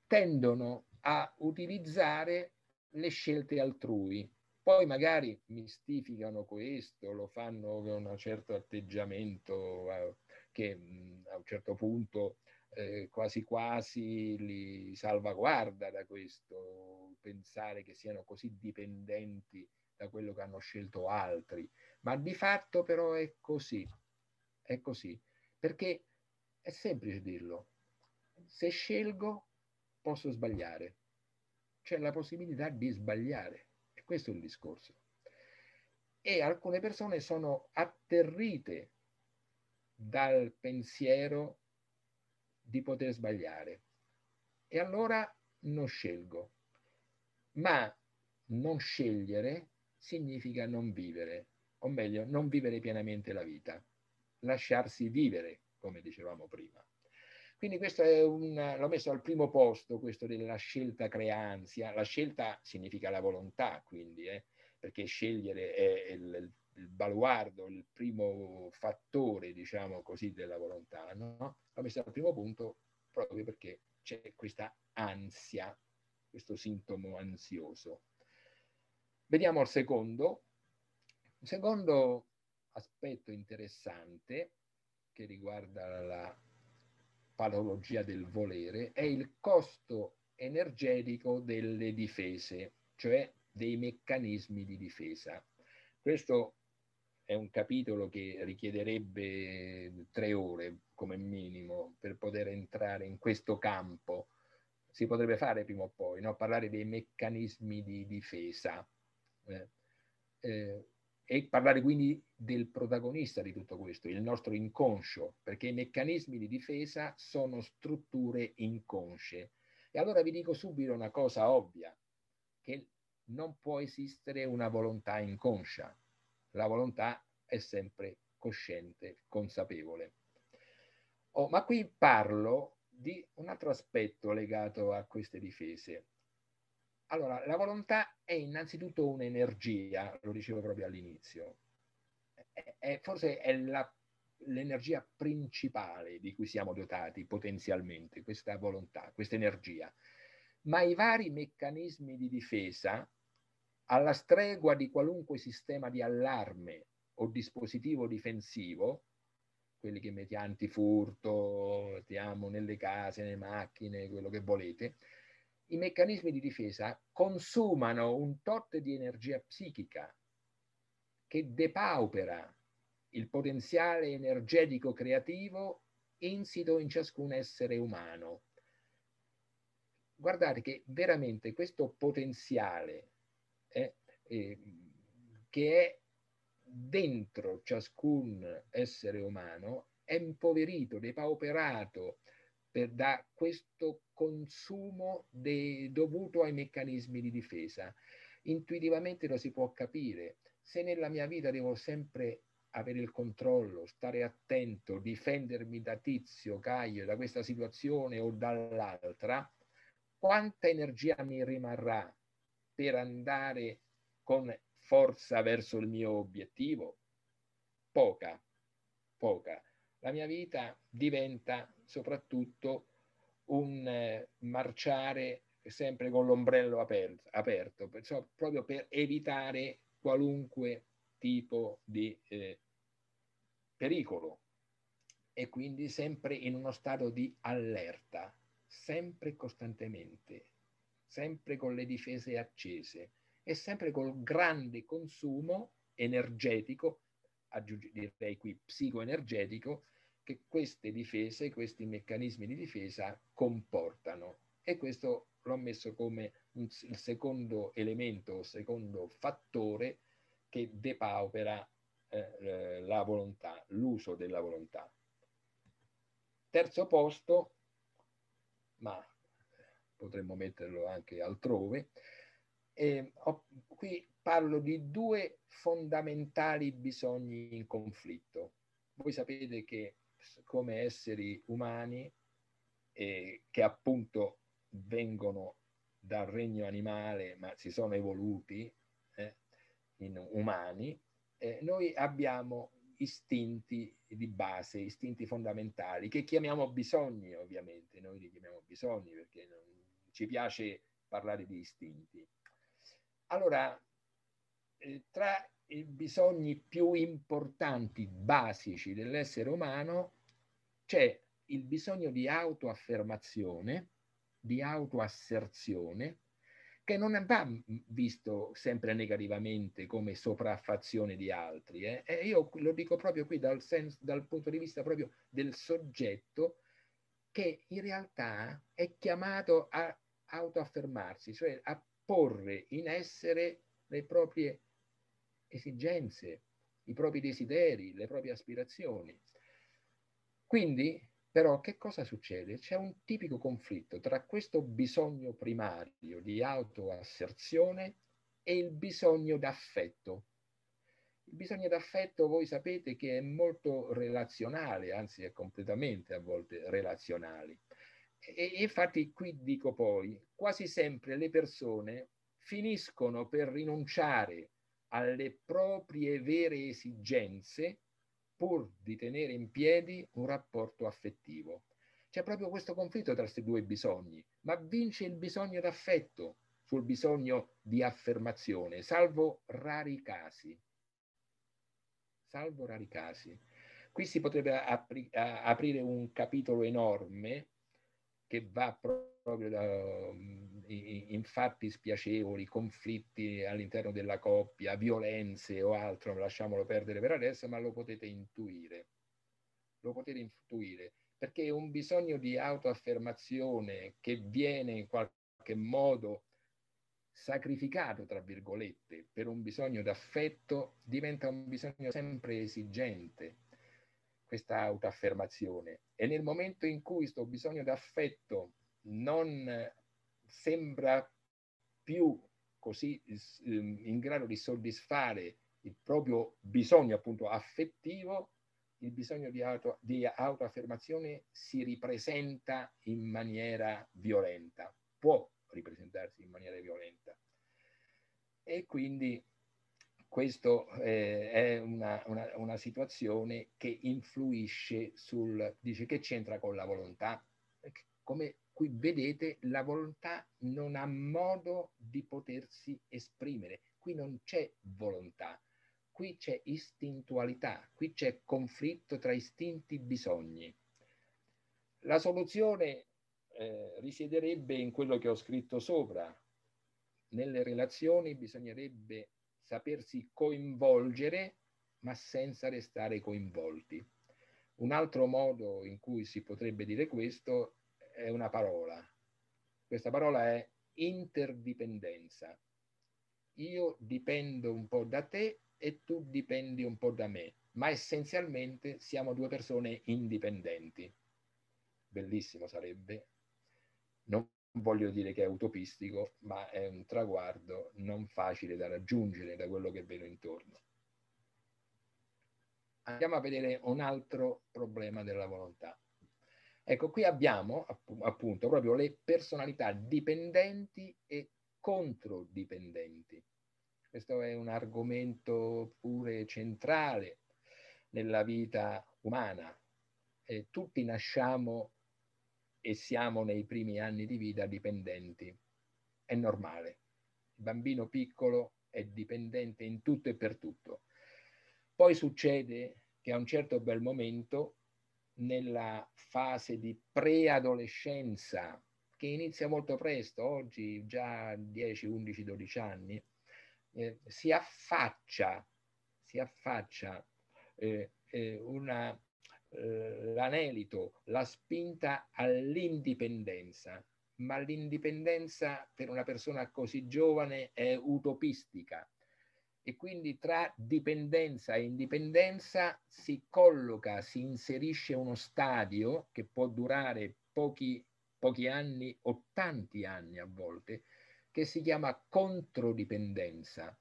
tendono a utilizzare le scelte altrui, poi magari mistificano questo, lo fanno con un certo atteggiamento eh, che mh, a un certo punto eh, quasi quasi li salvaguarda da questo, pensare che siano così dipendenti da quello che hanno scelto altri, ma di fatto però è così, è così, perché è semplice dirlo, se scelgo posso sbagliare, c'è la possibilità di sbagliare, e questo è il discorso. E alcune persone sono atterrite dal pensiero di poter sbagliare, e allora non scelgo, ma non scegliere significa non vivere, o meglio, non vivere pienamente la vita, lasciarsi vivere, come dicevamo prima. Quindi questo è un, l'ho messo al primo posto, questo della scelta crea ansia. La scelta significa la volontà, quindi, eh, perché scegliere è il, il baluardo, il primo fattore, diciamo così, della volontà, no? L'ho messo al primo punto proprio perché c'è questa ansia, questo sintomo ansioso. Vediamo il secondo. Un secondo aspetto interessante che riguarda la patologia del volere, è il costo energetico delle difese, cioè dei meccanismi di difesa. Questo è un capitolo che richiederebbe tre ore come minimo per poter entrare in questo campo. Si potrebbe fare prima o poi, no? Parlare dei meccanismi di difesa eh, eh, e parlare quindi del protagonista di tutto questo, il nostro inconscio, perché i meccanismi di difesa sono strutture inconsce. E allora vi dico subito una cosa ovvia, che non può esistere una volontà inconscia, la volontà è sempre cosciente, consapevole. Oh, ma qui parlo di un altro aspetto legato a queste difese. Allora, la volontà è innanzitutto un'energia, lo dicevo proprio all'inizio, è, è, forse è l'energia principale di cui siamo dotati potenzialmente, questa volontà, questa energia. Ma i vari meccanismi di difesa, alla stregua di qualunque sistema di allarme o dispositivo difensivo, quelli che mettiamo antifurto, mettiamo nelle case, nelle macchine, quello che volete, i meccanismi di difesa consumano un tot di energia psichica che depaupera il potenziale energetico creativo insito in ciascun essere umano. Guardate che veramente questo potenziale eh, eh, che è dentro ciascun essere umano è impoverito, depauperato per, da questo consumo de, dovuto ai meccanismi di difesa. Intuitivamente lo si può capire. Se nella mia vita devo sempre avere il controllo, stare attento, difendermi da Tizio, Caio, da questa situazione o dall'altra, quanta energia mi rimarrà per andare con forza verso il mio obiettivo? Poca, poca. La mia vita diventa soprattutto un eh, marciare sempre con l'ombrello aperto, aperto perciò, proprio per evitare qualunque tipo di eh, pericolo, e quindi sempre in uno stato di allerta, sempre costantemente, sempre con le difese accese. E sempre col grande consumo energetico, direi qui psicoenergetico, che queste difese, questi meccanismi di difesa comportano. E questo l'ho messo come un, il secondo elemento, secondo fattore che depaupera eh, la volontà, l'uso della volontà. Terzo posto, ma potremmo metterlo anche altrove. Eh, ho, qui parlo di due fondamentali bisogni in conflitto. Voi sapete che come esseri umani eh, che appunto vengono dal regno animale ma si sono evoluti eh, in umani, eh, noi abbiamo istinti di base, istinti fondamentali che chiamiamo bisogni. Ovviamente noi li chiamiamo bisogni perché non ci piace parlare di istinti. Allora, tra i bisogni più importanti, basici dell'essere umano, c'è il bisogno di autoaffermazione, di autoasserzione, che non va visto sempre negativamente come sopraffazione di altri. Eh? E io lo dico proprio qui dal, senso, dal punto di vista proprio del soggetto, che in realtà è chiamato a autoaffermarsi, cioè a porre in essere le proprie esigenze, i propri desideri, le proprie aspirazioni. Quindi, però, che cosa succede? C'è un tipico conflitto tra questo bisogno primario di autoasserzione e il bisogno d'affetto. Il bisogno d'affetto, voi sapete, che è molto relazionale, anzi è completamente a volte relazionale. E infatti qui dico poi, quasi sempre le persone finiscono per rinunciare alle proprie vere esigenze pur di tenere in piedi un rapporto affettivo. C'è proprio questo conflitto tra questi due bisogni, ma vince il bisogno d'affetto sul bisogno di affermazione, salvo rari casi. Salvo rari casi. Qui si potrebbe apri- aprire un capitolo enorme che va proprio da, in fatti spiacevoli, conflitti all'interno della coppia, violenze o altro, lasciamolo perdere per adesso, ma lo potete intuire. Lo potete intuire, perché è un bisogno di autoaffermazione che viene in qualche modo sacrificato, tra virgolette, per un bisogno d'affetto, diventa un bisogno sempre esigente, questa autoaffermazione. E nel momento in cui questo bisogno d'affetto non sembra più così in grado di soddisfare il proprio bisogno appunto affettivo, il bisogno di, auto, di autoaffermazione si ripresenta in maniera violenta, può ripresentarsi in maniera violenta. E quindi questo eh, è una, una, una situazione che influisce sul... Dice, che c'entra con la volontà? Come qui vedete, la volontà non ha modo di potersi esprimere. Qui non c'è volontà. Qui c'è istintualità, qui c'è conflitto tra istinti e bisogni. La soluzione eh, risiederebbe in quello che ho scritto sopra. Nelle relazioni bisognerebbe sapersi coinvolgere, ma senza restare coinvolti. Un altro modo in cui si potrebbe dire questo è una parola. Questa parola è interdipendenza. Io dipendo un po' da te e tu dipendi un po' da me, ma essenzialmente siamo due persone indipendenti. Bellissimo sarebbe. Non voglio dire che è utopistico, ma è un traguardo non facile da raggiungere da quello che vedo intorno. Andiamo a vedere un altro problema della volontà. Ecco, qui abbiamo appunto proprio le personalità dipendenti e controdipendenti. Questo è un argomento pure centrale nella vita umana. Eh, tutti nasciamo e siamo nei primi anni di vita dipendenti. È normale. Il bambino piccolo è dipendente in tutto e per tutto. Poi succede che a un certo bel momento, nella fase di preadolescenza, che inizia molto presto, oggi già dieci, undici, dodici anni, Eh, si affaccia, si affaccia eh, eh, una, eh, l'anelito, la spinta all'indipendenza, ma l'indipendenza per una persona così giovane è utopistica e quindi tra dipendenza e indipendenza si colloca, si inserisce uno stadio che può durare pochi, pochi anni o tanti anni a volte, che si chiama controdipendenza.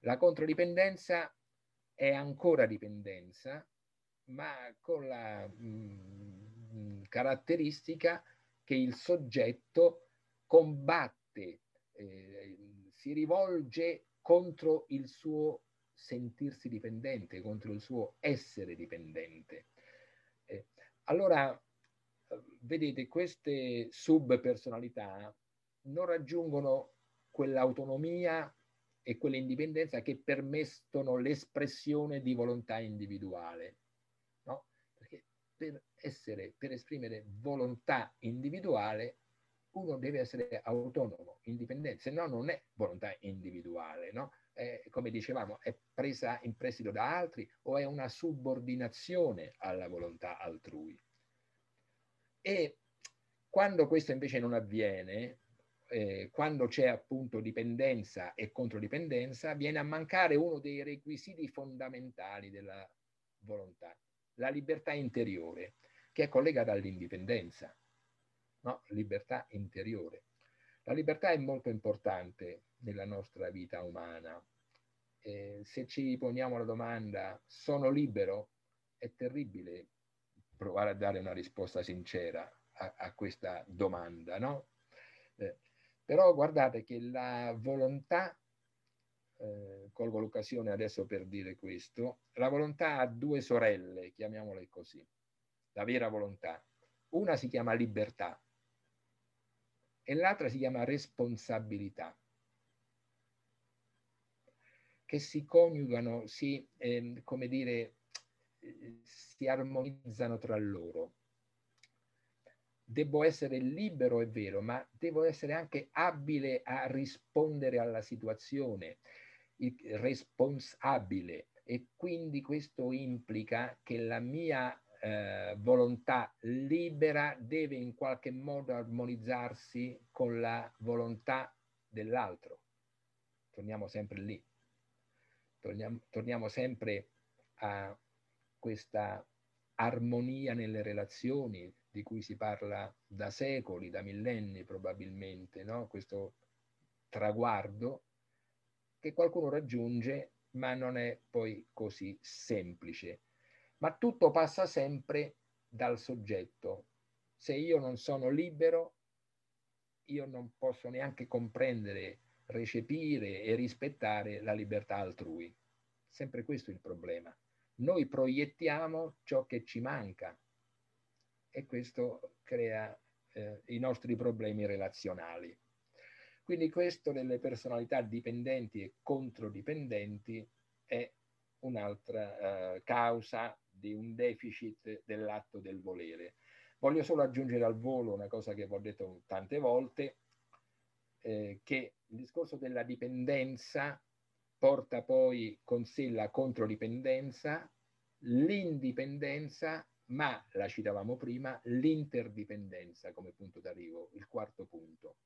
La controdipendenza è ancora dipendenza, ma con la mh, caratteristica che il soggetto combatte, eh, si rivolge contro il suo sentirsi dipendente, contro il suo essere dipendente. Eh, allora, vedete, queste subpersonalità non raggiungono quell'autonomia e quell'indipendenza che permettono l'espressione di volontà individuale, no? Perché per essere, per esprimere volontà individuale uno deve essere autonomo, indipendente, se no non è volontà individuale, no? È, come dicevamo, è presa in prestito da altri o è una subordinazione alla volontà altrui. E quando questo invece non avviene, Eh, quando c'è appunto dipendenza e controdipendenza, viene a mancare uno dei requisiti fondamentali della volontà, la libertà interiore, che è collegata all'indipendenza, no? Libertà interiore. La libertà è molto importante nella nostra vita umana. Eh, se ci poniamo la domanda, sono libero? È terribile provare a dare una risposta sincera a, a questa domanda, no? Eh, Però guardate che la volontà, eh, colgo l'occasione adesso per dire questo, la volontà ha due sorelle, chiamiamole così, la vera volontà. Una si chiama libertà e l'altra si chiama responsabilità, che si coniugano, si, eh, come dire, si armonizzano tra loro. Devo essere libero, è vero, ma devo essere anche abile a rispondere alla situazione, responsabile, e quindi questo implica che la mia eh, volontà libera deve in qualche modo armonizzarsi con la volontà dell'altro. Torniamo sempre lì, torniamo, torniamo sempre a questa armonia nelle relazioni di cui si parla da secoli, da millenni probabilmente, no? Questo traguardo che qualcuno raggiunge, ma non è poi così semplice. Ma tutto passa sempre dal soggetto. Se io non sono libero, io non posso neanche comprendere, recepire e rispettare la libertà altrui. Sempre questo è il problema. Noi proiettiamo ciò che ci manca e questo crea eh, i nostri problemi relazionali. Quindi questo delle personalità dipendenti e controdipendenti è un'altra eh, causa di un deficit dell'atto del volere. Voglio solo aggiungere al volo una cosa che vi ho detto tante volte, eh, che il discorso della dipendenza porta poi con sé la controdipendenza, l'indipendenza, ma, la citavamo prima, l'interdipendenza come punto d'arrivo, il quarto punto.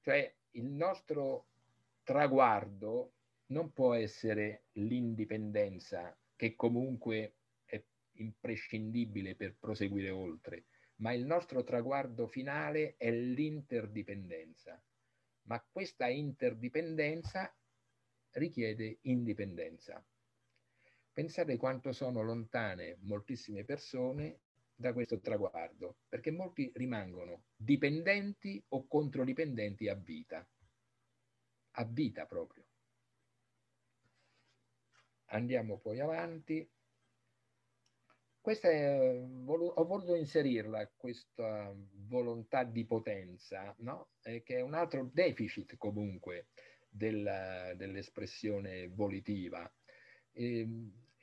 Cioè il nostro traguardo non può essere l'indipendenza, che comunque è imprescindibile per proseguire oltre, ma il nostro traguardo finale è l'interdipendenza. Ma questa interdipendenza richiede indipendenza. Pensate quanto sono lontane moltissime persone da questo traguardo, perché molti rimangono dipendenti o controdipendenti a vita. A vita proprio. Andiamo poi avanti. Questa è, ho voluto inserirla, questa volontà di potenza, no? Eh, che è un altro deficit comunque dell'espressione volitiva. Eh,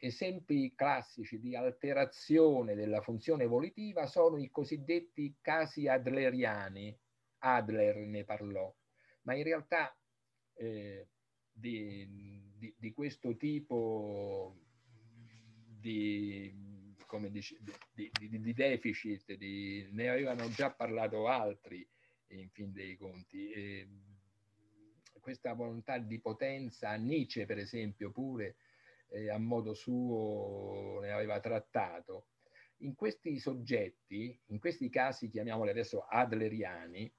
esempi classici di alterazione della funzione volitiva sono i cosiddetti casi adleriani. Adler ne parlò, ma in realtà eh, di, di, di questo tipo di, come dice, di, di, di deficit di, ne avevano già parlato altri in fin dei conti. Eh, questa volontà di potenza, Nietzsche per esempio pure Eh, a modo suo ne aveva trattato. In questi soggetti, in questi casi chiamiamoli adesso adleriani,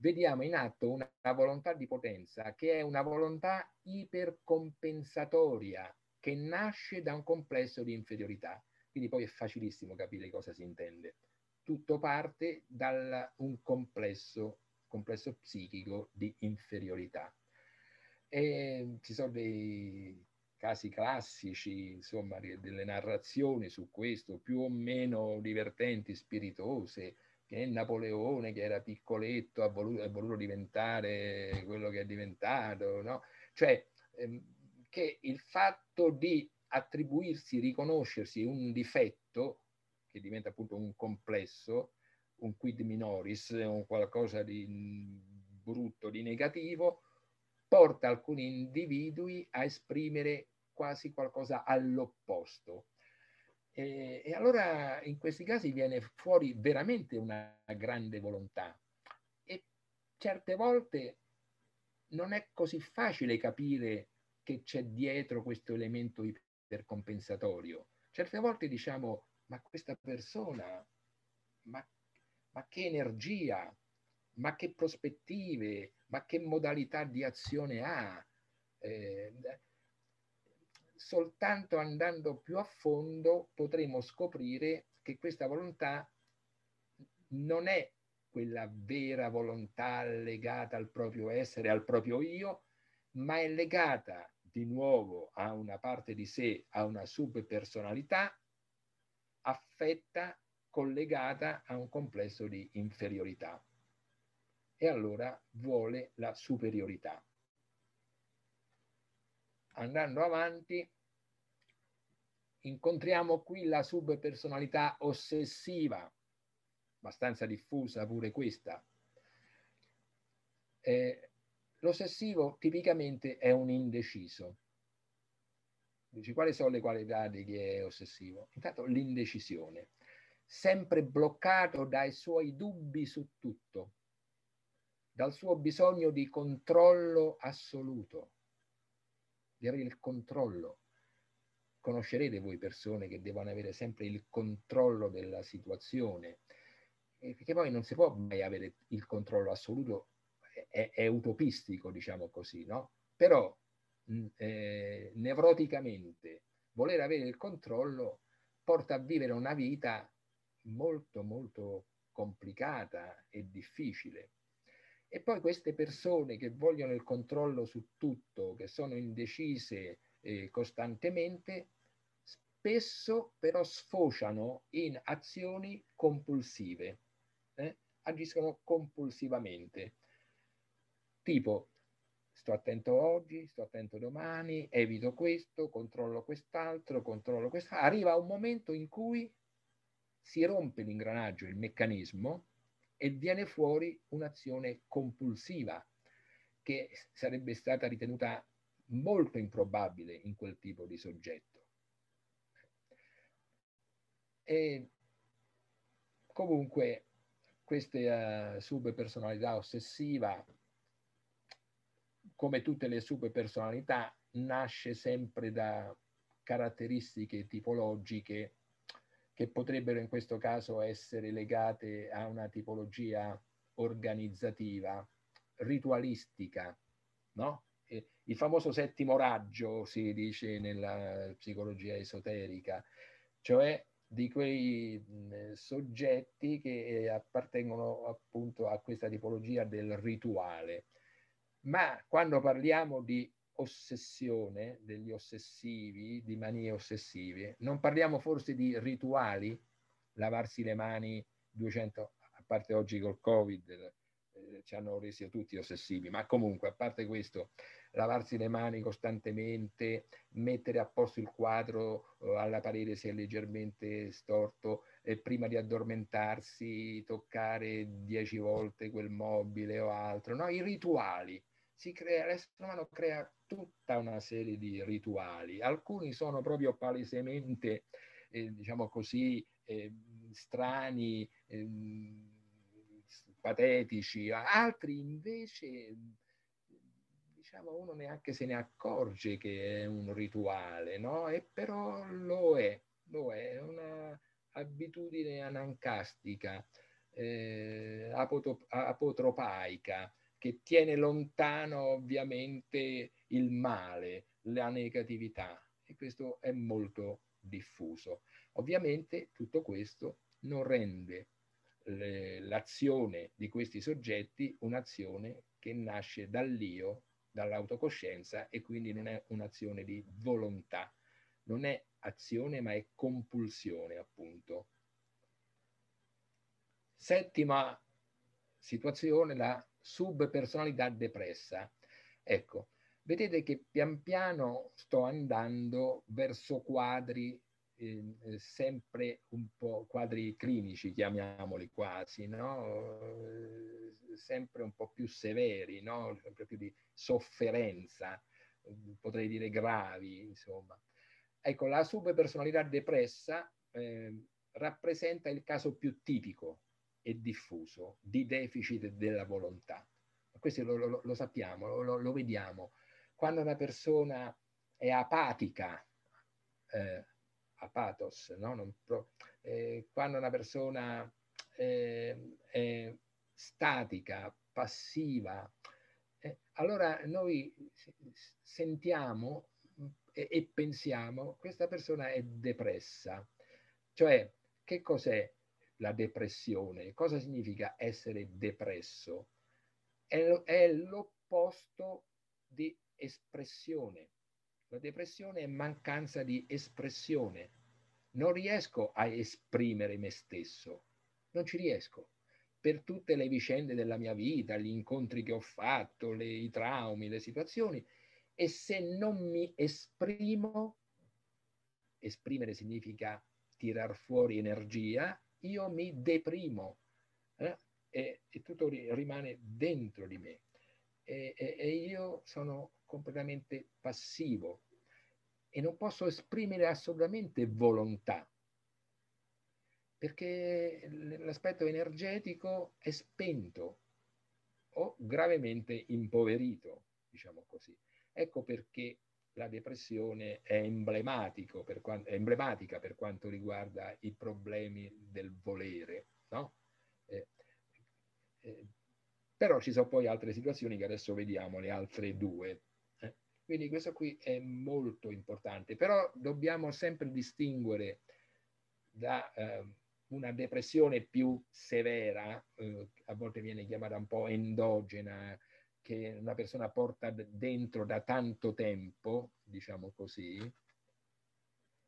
vediamo in atto una, una volontà di potenza che è una volontà ipercompensatoria, che nasce da un complesso di inferiorità. Quindi poi è facilissimo capire cosa si intende. Tutto parte da un complesso, complesso psichico di inferiorità. E ci sono dei casi classici, insomma, delle narrazioni su questo, più o meno divertenti, spiritose, che Napoleone, che era piccoletto, ha voluto, ha voluto diventare quello che è diventato, no? Cioè, ehm, che il fatto di attribuirsi, riconoscersi un difetto, che diventa appunto un complesso, un quid minoris, un qualcosa di brutto, di negativo, porta alcuni individui a esprimere quasi qualcosa all'opposto. E, e allora in questi casi viene fuori veramente una grande volontà. E certe volte non è così facile capire che c'è dietro questo elemento ipercompensatorio. Certe volte diciamo, ma questa persona, ma, ma che energia, ma che prospettive, ma che modalità di azione ha? Eh, soltanto andando più a fondo potremo scoprire che questa volontà non è quella vera volontà legata al proprio essere, al proprio io, ma è legata di nuovo a una parte di sé, a una subpersonalità affetta, collegata a un complesso di inferiorità. E allora vuole la superiorità. Andando avanti, incontriamo qui la subpersonalità ossessiva, abbastanza diffusa pure questa. Eh, l'ossessivo tipicamente è un indeciso. Dici, quali sono le qualità di chi è ossessivo? Intanto l'indecisione, sempre bloccato dai suoi dubbi su tutto, dal suo bisogno di controllo assoluto, di avere il controllo. Conoscerete voi persone che devono avere sempre il controllo della situazione, e perché poi non si può mai avere il controllo assoluto, è, è utopistico, diciamo così, no? Però Eh, nevroticamente voler avere il controllo porta a vivere una vita molto molto complicata e difficile. E poi queste persone che vogliono il controllo su tutto, che sono indecise eh, costantemente, spesso però sfociano in azioni compulsive, eh? agiscono compulsivamente, tipo: sto attento oggi, sto attento domani, evito questo, controllo quest'altro, controllo quest'altro. Arriva un momento in cui si rompe l'ingranaggio, il meccanismo, e viene fuori un'azione compulsiva che sarebbe stata ritenuta molto improbabile in quel tipo di soggetto. E comunque questa uh, subpersonalità ossessiva, come tutte le subpersonalità, nasce sempre da caratteristiche tipologiche che potrebbero in questo caso essere legate a una tipologia organizzativa, ritualistica, no? Il famoso settimo raggio, si dice nella psicologia esoterica, cioè di quei soggetti che appartengono appunto a questa tipologia del rituale. Ma quando parliamo di ossessione, degli ossessivi, di manie ossessive, non parliamo forse di rituali? Lavarsi le mani duecento, a parte oggi col Covid, eh, ci hanno resi tutti ossessivi, ma comunque, a parte questo, lavarsi le mani costantemente, mettere a posto il quadro eh, alla parete se è leggermente storto, e prima di addormentarsi toccare dieci volte quel mobile o altro, no? I rituali. Si crea, l'essere umano crea tutta una serie di rituali, alcuni sono proprio palesemente, eh, diciamo così, eh, strani, eh, patetici, altri invece, diciamo, uno neanche se ne accorge che è un rituale, no? E però lo è, lo è, è una abitudine anancastica, eh, apotropaica, che tiene lontano ovviamente il male, la negatività, e questo è molto diffuso. Ovviamente tutto questo non rende l'azione di questi soggetti un'azione che nasce dall'io, dall'autocoscienza, e quindi non è un'azione di volontà, non è azione ma è compulsione, appunto. Settima situazione, la subpersonalità depressa. Ecco, vedete che pian piano sto andando verso quadri eh, sempre un po' quadri clinici, chiamiamoli quasi, no? Sempre un po' più severi, no? Sempre più di sofferenza, potrei dire gravi, insomma. Ecco, la subpersonalità depressa eh, rappresenta il caso più tipico e diffuso di deficit della volontà. Questo lo, lo, lo sappiamo, lo, lo vediamo. Quando una persona è apatica, eh, apatos, no? Non pro, eh, quando una persona eh, è statica, passiva, eh, allora noi sentiamo e, e pensiamo questa persona è depressa. Cioè, che cos'è la depressione? Cosa significa essere depresso? È l'opposto di espressione. La depressione è mancanza di espressione. Non riesco a esprimere me stesso, non ci riesco. Per tutte le vicende della mia vita, gli incontri che ho fatto, le, i traumi, le situazioni, e se non mi esprimo, esprimere significa tirar fuori energia, io mi deprimo eh? e, e tutto rimane dentro di me e, e, e io sono completamente passivo e non posso esprimere assolutamente volontà, perché l'aspetto energetico è spento o gravemente impoverito, diciamo così. Ecco perché la depressione è, emblematico per quanto, è emblematica per quanto riguarda i problemi del volere, no? Eh, eh, però ci sono poi altre situazioni che adesso vediamo, le altre due. Eh? Quindi questo qui è molto importante, però dobbiamo sempre distinguere da eh, una depressione più severa, eh, a volte viene chiamata un po' endogena, che una persona porta dentro da tanto tempo, diciamo così,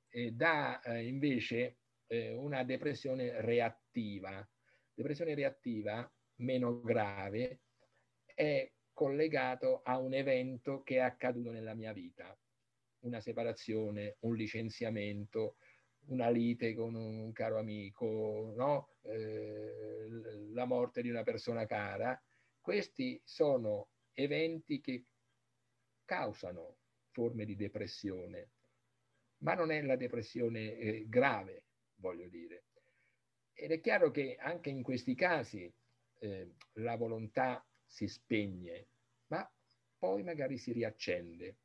e da eh, invece eh, una depressione reattiva. Depressione reattiva, meno grave, è collegato a un evento che è accaduto nella mia vita, una separazione, un licenziamento, una lite con un caro amico, no? eh, la morte di una persona cara. Questi sono eventi che causano forme di depressione, ma non è la depressione eh, grave, voglio dire. Ed è chiaro che anche in questi casi eh, la volontà si spegne, ma poi magari si riaccende,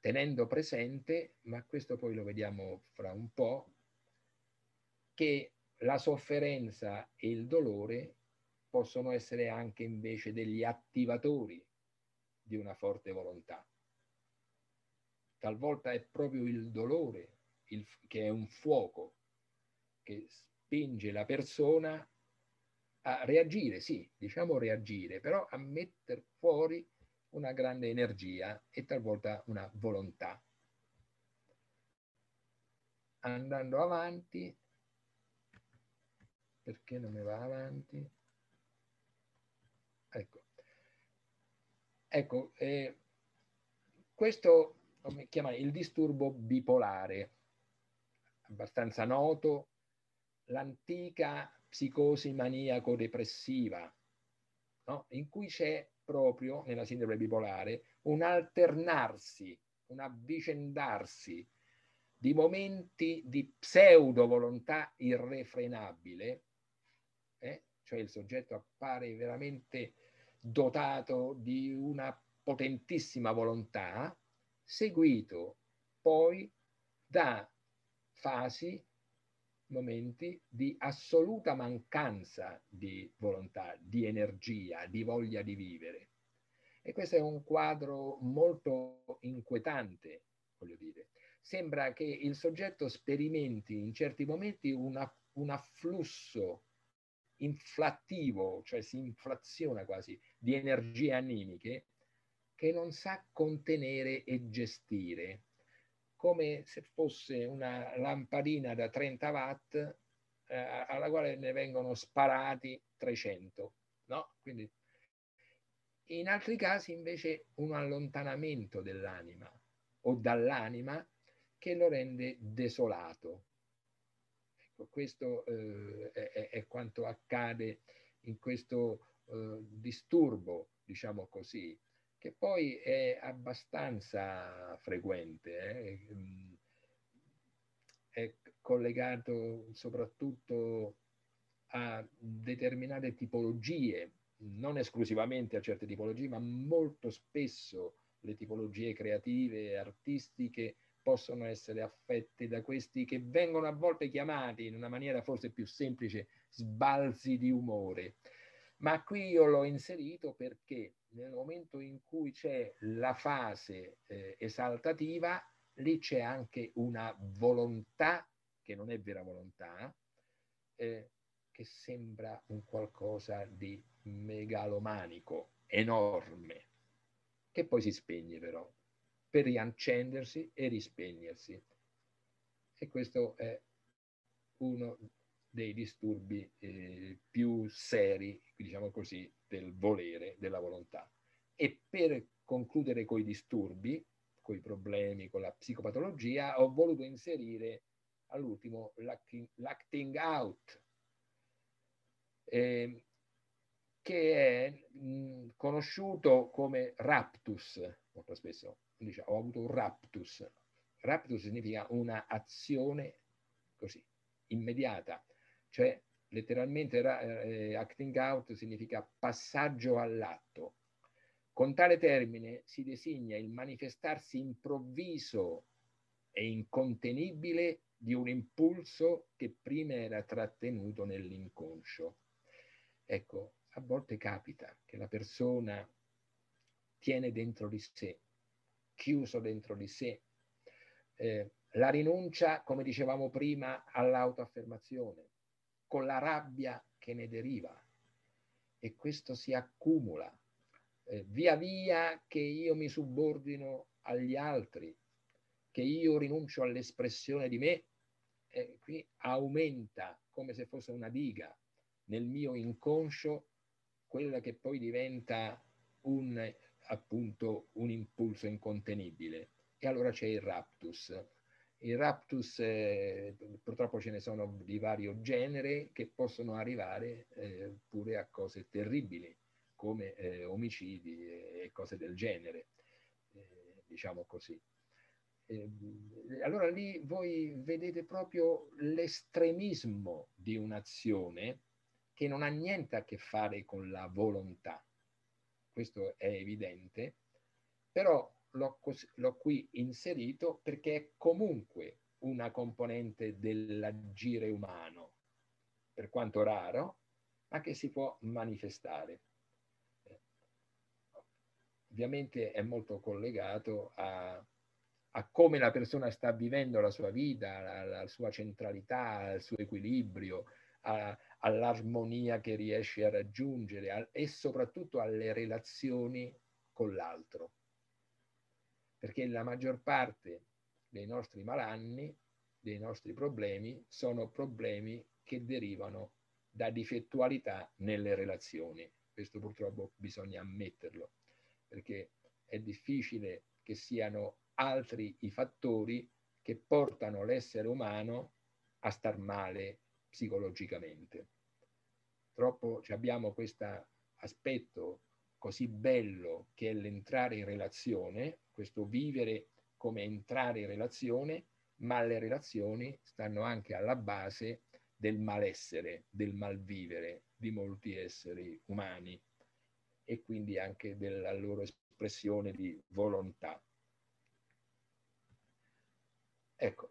tenendo presente, ma questo poi lo vediamo fra un po', che la sofferenza e il dolore possono essere anche invece degli attivatori di una forte volontà. Talvolta è proprio il dolore il, che è un fuoco che spinge la persona a reagire, sì, diciamo reagire, però a metter fuori una grande energia e talvolta una volontà. Andando avanti, perché non mi va avanti? Ecco, ecco eh, questo come chiama il disturbo bipolare, abbastanza noto, l'antica psicosi maniaco-depressiva, no? In cui c'è proprio, nella sindrome bipolare, un alternarsi, un avvicendarsi di momenti di pseudo-volontà irrefrenabile, eh? Cioè il soggetto appare veramente dotato di una potentissima volontà, seguito poi da fasi, momenti di assoluta mancanza di volontà, di energia, di voglia di vivere. E questo è un quadro molto inquietante, voglio dire. Sembra che il soggetto sperimenti in certi momenti una, un afflusso inflattivo, cioè si inflaziona quasi, di energie animiche che non sa contenere e gestire, come se fosse una lampadina da trenta watt eh, alla quale ne vengono sparati trecento, no? Quindi, in altri casi invece un allontanamento dell'anima o dall'anima che lo rende desolato. Ecco, questo eh, è, è quanto accade in questo eh, disturbo, diciamo così, che poi è abbastanza frequente, eh? È collegato soprattutto a determinate tipologie, non esclusivamente a certe tipologie, ma molto spesso le tipologie creative, artistiche, possono essere affette da questi che vengono a volte chiamati, in una maniera forse più semplice, sbalzi di umore. Ma qui io l'ho inserito perché nel momento in cui c'è la fase eh, esaltativa, lì c'è anche una volontà, che non è vera volontà, eh, che sembra un qualcosa di megalomanico, enorme, che poi si spegne però, per riaccendersi e rispegnersi. E questo è uno dei disturbi eh, più seri, diciamo così, del volere, della volontà. E per concludere coi disturbi, coi problemi, con la psicopatologia, ho voluto inserire all'ultimo l'acting out, eh, che è mh, conosciuto come raptus, molto spesso, dice, ho avuto un raptus. Raptus significa una azione così, immediata, cioè letteralmente eh, acting out significa passaggio all'atto. Con tale termine si designa il manifestarsi improvviso e incontenibile di un impulso che prima era trattenuto nell'inconscio. Ecco, a volte capita che la persona tiene dentro di sé, chiuso dentro di sé, eh, la rinuncia, come dicevamo prima, all'autoaffermazione, con la rabbia che ne deriva, e questo si accumula eh, via via che io mi subordino agli altri, che io rinuncio all'espressione di me, eh, qui aumenta come se fosse una diga nel mio inconscio quella che poi diventa un, appunto, un impulso incontenibile. E allora c'è il raptus. Il raptus, eh, purtroppo ce ne sono di vario genere, che possono arrivare eh, pure a cose terribili, come eh, omicidi e cose del genere, eh, diciamo così. Eh, allora lì voi vedete proprio l'estremismo di un'azione che non ha niente a che fare con la volontà, questo è evidente, però l'ho qui inserito perché è comunque una componente dell'agire umano, per quanto raro, ma che si può manifestare. Eh, ovviamente è molto collegato a, a come la persona sta vivendo la sua vita, la, la sua centralità, il suo equilibrio, all'armonia che riesce a raggiungere a, e soprattutto alle relazioni con l'altro. Perché la maggior parte dei nostri malanni, dei nostri problemi, sono problemi che derivano da difettualità nelle relazioni. Questo purtroppo bisogna ammetterlo, perché è difficile che siano altri i fattori che portano l'essere umano a star male psicologicamente. Purtroppo abbiamo questo aspetto così bello che è l'entrare in relazione, questo vivere come entrare in relazione, ma le relazioni stanno anche alla base del malessere, del malvivere di molti esseri umani e quindi anche della loro espressione di volontà. Ecco,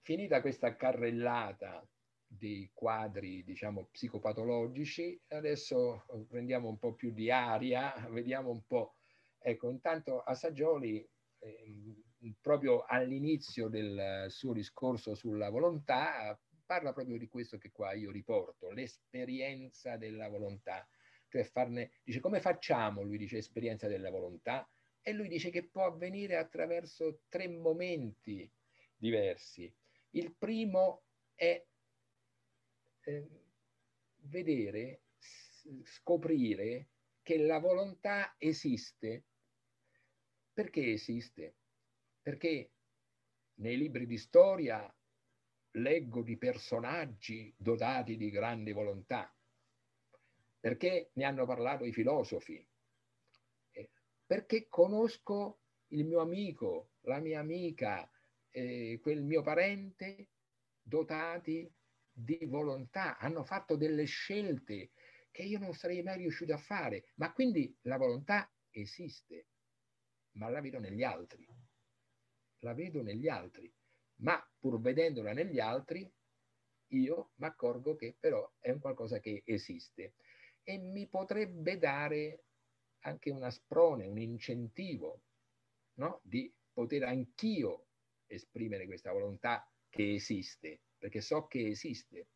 finita questa carrellata dei quadri, diciamo, psicopatologici, adesso prendiamo un po' più di aria, vediamo un po'. Ecco, intanto Assagioli, eh, proprio all'inizio del suo discorso sulla volontà, parla proprio di questo che qua io riporto, l'esperienza della volontà. Cioè farne, dice, come facciamo, lui dice, esperienza della volontà? E lui dice che può avvenire attraverso tre momenti diversi. Il primo è eh, vedere, scoprire che la volontà esiste. Perché esiste? Perché nei libri di storia leggo di personaggi dotati di grande volontà, perché ne hanno parlato i filosofi, perché conosco il mio amico, la mia amica, eh, quel mio parente dotati di volontà, hanno fatto delle scelte che io non sarei mai riuscito a fare, ma quindi la volontà esiste. Ma la vedo negli altri, la vedo negli altri, ma pur vedendola negli altri io mi accorgo che però è un qualcosa che esiste e mi potrebbe dare anche una sprone, un incentivo, no? Di poter anch'io esprimere questa volontà che esiste, perché so che esiste.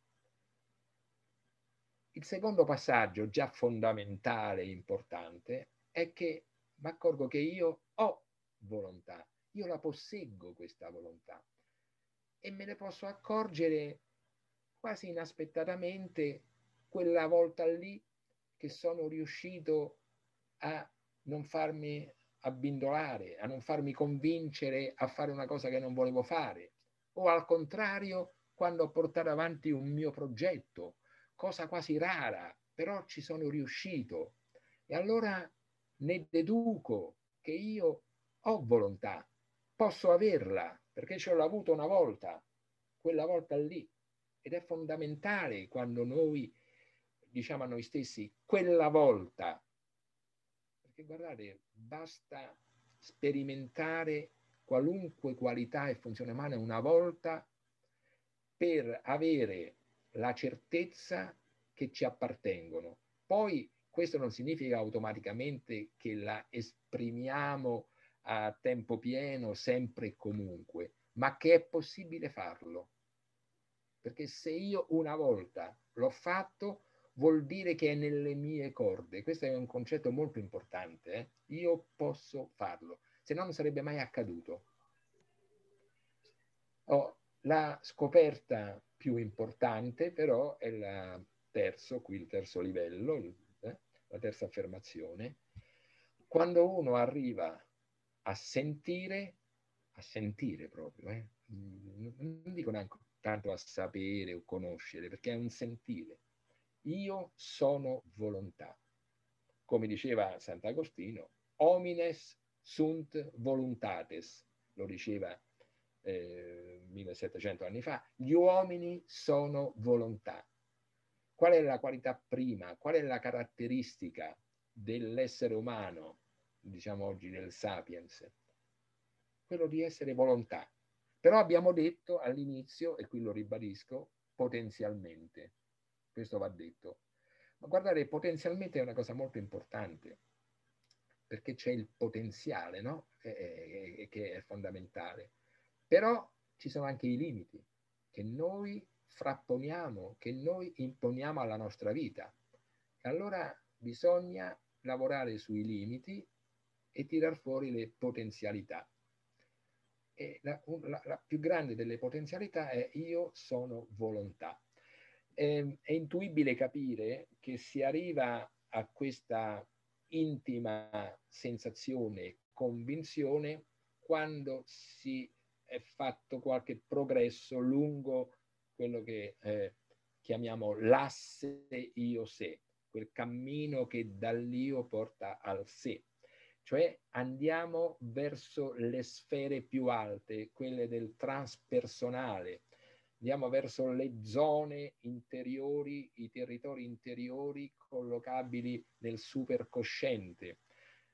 Il secondo passaggio, già fondamentale e importante, è che mi accorgo che io ho volontà, io la posseggo questa volontà e me ne posso accorgere quasi inaspettatamente quella volta lì che sono riuscito a non farmi abbindolare, a non farmi convincere a fare una cosa che non volevo fare, o al contrario quando a portare avanti un mio progetto, cosa quasi rara, però ci sono riuscito. E allora ne deduco che io ho volontà, posso averla, perché ce l'ho avuta una volta, quella volta lì. Ed è fondamentale quando noi diciamo a noi stessi quella volta, perché guardate, basta sperimentare qualunque qualità e funzione umana una volta per avere la certezza che ci appartengono. Poi questo non significa automaticamente che la esprimiamo a tempo pieno, sempre e comunque, ma che è possibile farlo. Perché se io una volta l'ho fatto, vuol dire che è nelle mie corde. Questo è un concetto molto importante. Eh? Io posso farlo, se no non sarebbe mai accaduto. Oh, la scoperta più importante però è la terzo, qui il terzo livello, eh? la terza affermazione. Quando uno arriva a sentire, a sentire proprio, eh? non dico neanche tanto a sapere o conoscere, perché è un sentire. Io sono volontà. Come diceva Sant'Agostino, homines sunt voluntates, lo diceva eh, millesettecento anni fa, gli uomini sono volontà. Qual è la qualità prima? Qual è la caratteristica dell'essere umano, diciamo oggi del sapiens? Quello di essere volontà. Però abbiamo detto all'inizio, e qui lo ribadisco, potenzialmente. Questo va detto. Ma guardate, potenzialmente è una cosa molto importante, perché c'è il potenziale, no? E, e, che è fondamentale. Però ci sono anche i limiti che noi frapponiamo, che noi imponiamo alla nostra vita. E allora bisogna lavorare sui limiti e tirar fuori le potenzialità. E la, la, la più grande delle potenzialità è io sono volontà. È intuibile capire che si arriva a questa intima sensazione, convinzione, quando si è fatto qualche progresso lungo quello che eh, chiamiamo l'asse io-sé, quel cammino che dall'io porta al sé. Cioè andiamo verso le sfere più alte, quelle del transpersonale, andiamo verso le zone interiori, i territori interiori collocabili nel supercosciente.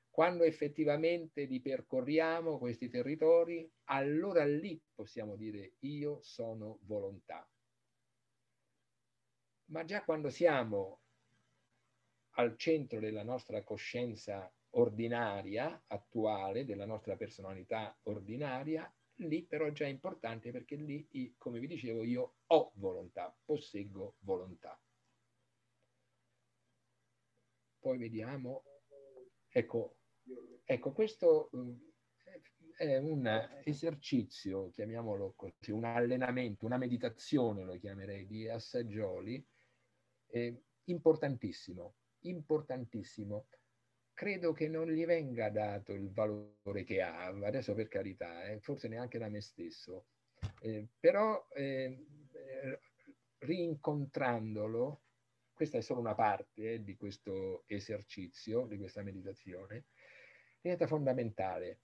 Quando effettivamente li percorriamo questi territori, allora lì possiamo dire io sono volontà. Ma già quando siamo al centro della nostra coscienza ordinaria, attuale, della nostra personalità ordinaria, lì però già è importante, perché lì, come vi dicevo, io ho volontà, posseggo volontà. Poi vediamo, ecco, ecco questo è un esercizio, chiamiamolo così, un allenamento, una meditazione lo chiamerei, di Assagioli, eh, importantissimo, importantissimo. Credo che non gli venga dato il valore che ha, adesso per carità, eh, forse neanche da me stesso, eh, però eh, eh, rincontrandolo, questa è solo una parte eh, di questo esercizio, di questa meditazione, diventa fondamentale.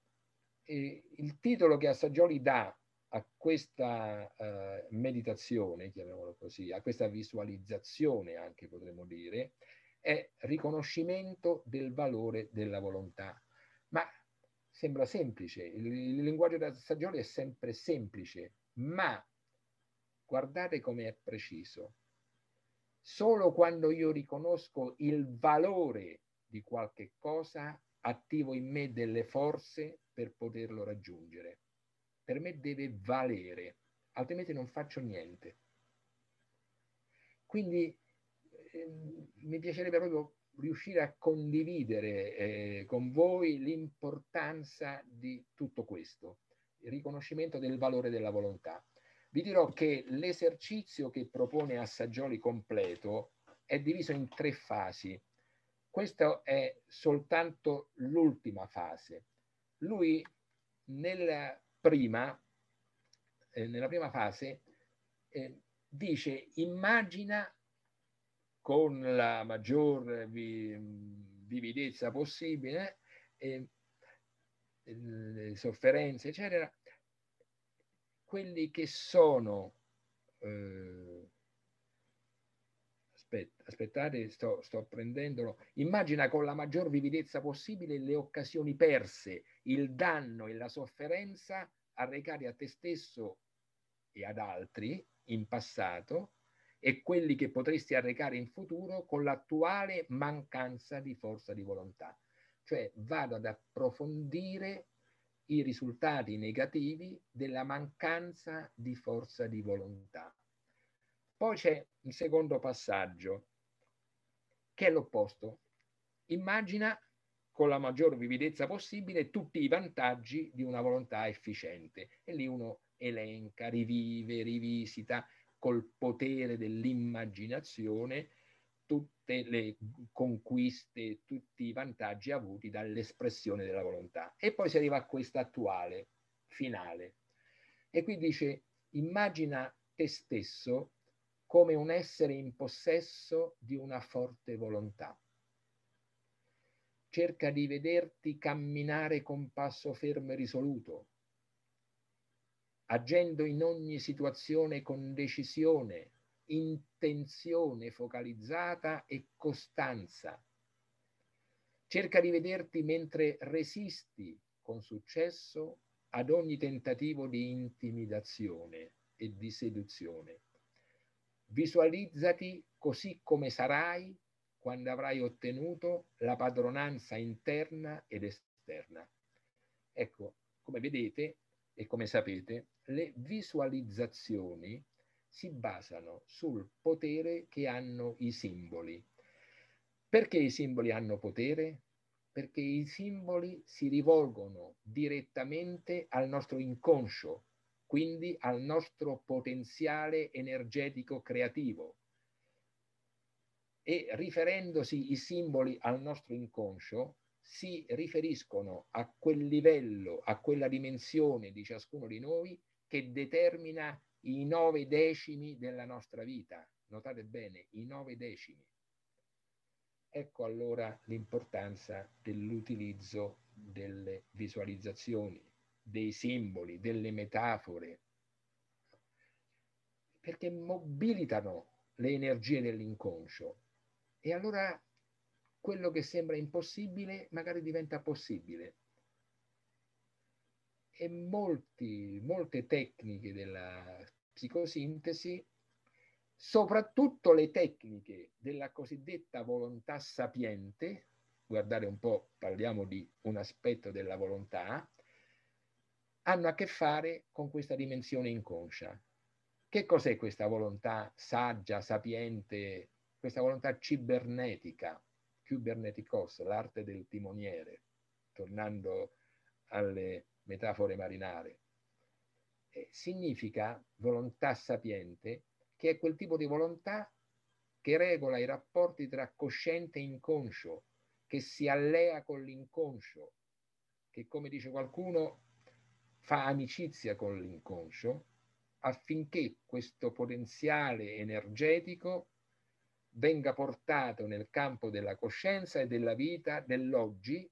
E il titolo che Assagioli dà a questa eh, meditazione, chiamiamolo così, a questa visualizzazione anche potremmo dire, è riconoscimento del valore della volontà. Ma sembra semplice, il, il linguaggio da Assagioli è sempre semplice, ma guardate come è preciso. Solo quando io riconosco il valore di qualche cosa, attivo in me delle forze per poterlo raggiungere. Per me deve valere, altrimenti non faccio niente. Quindi mi piacerebbe proprio riuscire a condividere eh, con voi l'importanza di tutto questo, il riconoscimento del valore della volontà. Vi dirò che l'esercizio che propone Assagioli completo è diviso in tre fasi. Questa è soltanto l'ultima fase. lui nella prima, eh, nella prima fase eh, dice: immagina con la maggior vi, vividezza possibile eh, le sofferenze, eccetera, quelli che sono eh, aspettate, sto, sto prendendolo. Immagina con la maggior vividezza possibile le occasioni perse, il danno e la sofferenza arrecati a te stesso e ad altri in passato e quelli che potresti arrecare in futuro con l'attuale mancanza di forza di volontà. Cioè vado ad approfondire i risultati negativi della mancanza di forza di volontà. Poi c'è un secondo passaggio, che è l'opposto. Immagina con la maggior vividezza possibile tutti i vantaggi di una volontà efficiente. E lì uno elenca, rivive, rivisita col potere dell'immaginazione tutte le conquiste, tutti i vantaggi avuti dall'espressione della volontà. E poi si arriva a questa attuale, finale. E qui dice: immagina te stesso come un essere in possesso di una forte volontà. Cerca di vederti camminare con passo fermo e risoluto, agendo in ogni situazione con decisione, intenzione focalizzata e costanza. Cerca di vederti mentre resisti con successo ad ogni tentativo di intimidazione e di seduzione. Visualizzati così come sarai quando avrai ottenuto la padronanza interna ed esterna. Ecco, come vedete e come sapete, le visualizzazioni si basano sul potere che hanno i simboli. Perché i simboli hanno potere? Perché i simboli si rivolgono direttamente al nostro inconscio, quindi al nostro potenziale energetico creativo. E riferendosi i simboli al nostro inconscio, si riferiscono a quel livello, a quella dimensione di ciascuno di noi che determina i nove decimi della nostra vita. Notate bene, i nove decimi. Ecco allora l'importanza dell'utilizzo delle visualizzazioni, dei simboli, delle metafore, perché mobilitano le energie dell'inconscio e allora quello che sembra impossibile magari diventa possibile. E molti, molte tecniche della psicosintesi, soprattutto le tecniche della cosiddetta volontà sapiente, guardate un po', parliamo di un aspetto della volontà, hanno a che fare con questa dimensione inconscia. Che cos'è questa volontà saggia, sapiente, questa volontà cibernetica, cybernetikos, l'arte del timoniere, tornando alle metafore marinare? Eh, significa volontà sapiente che è quel tipo di volontà che regola i rapporti tra cosciente e inconscio, che si allea con l'inconscio, che, come dice qualcuno, fa amicizia con l'inconscio affinché questo potenziale energetico venga portato nel campo della coscienza e della vita dell'oggi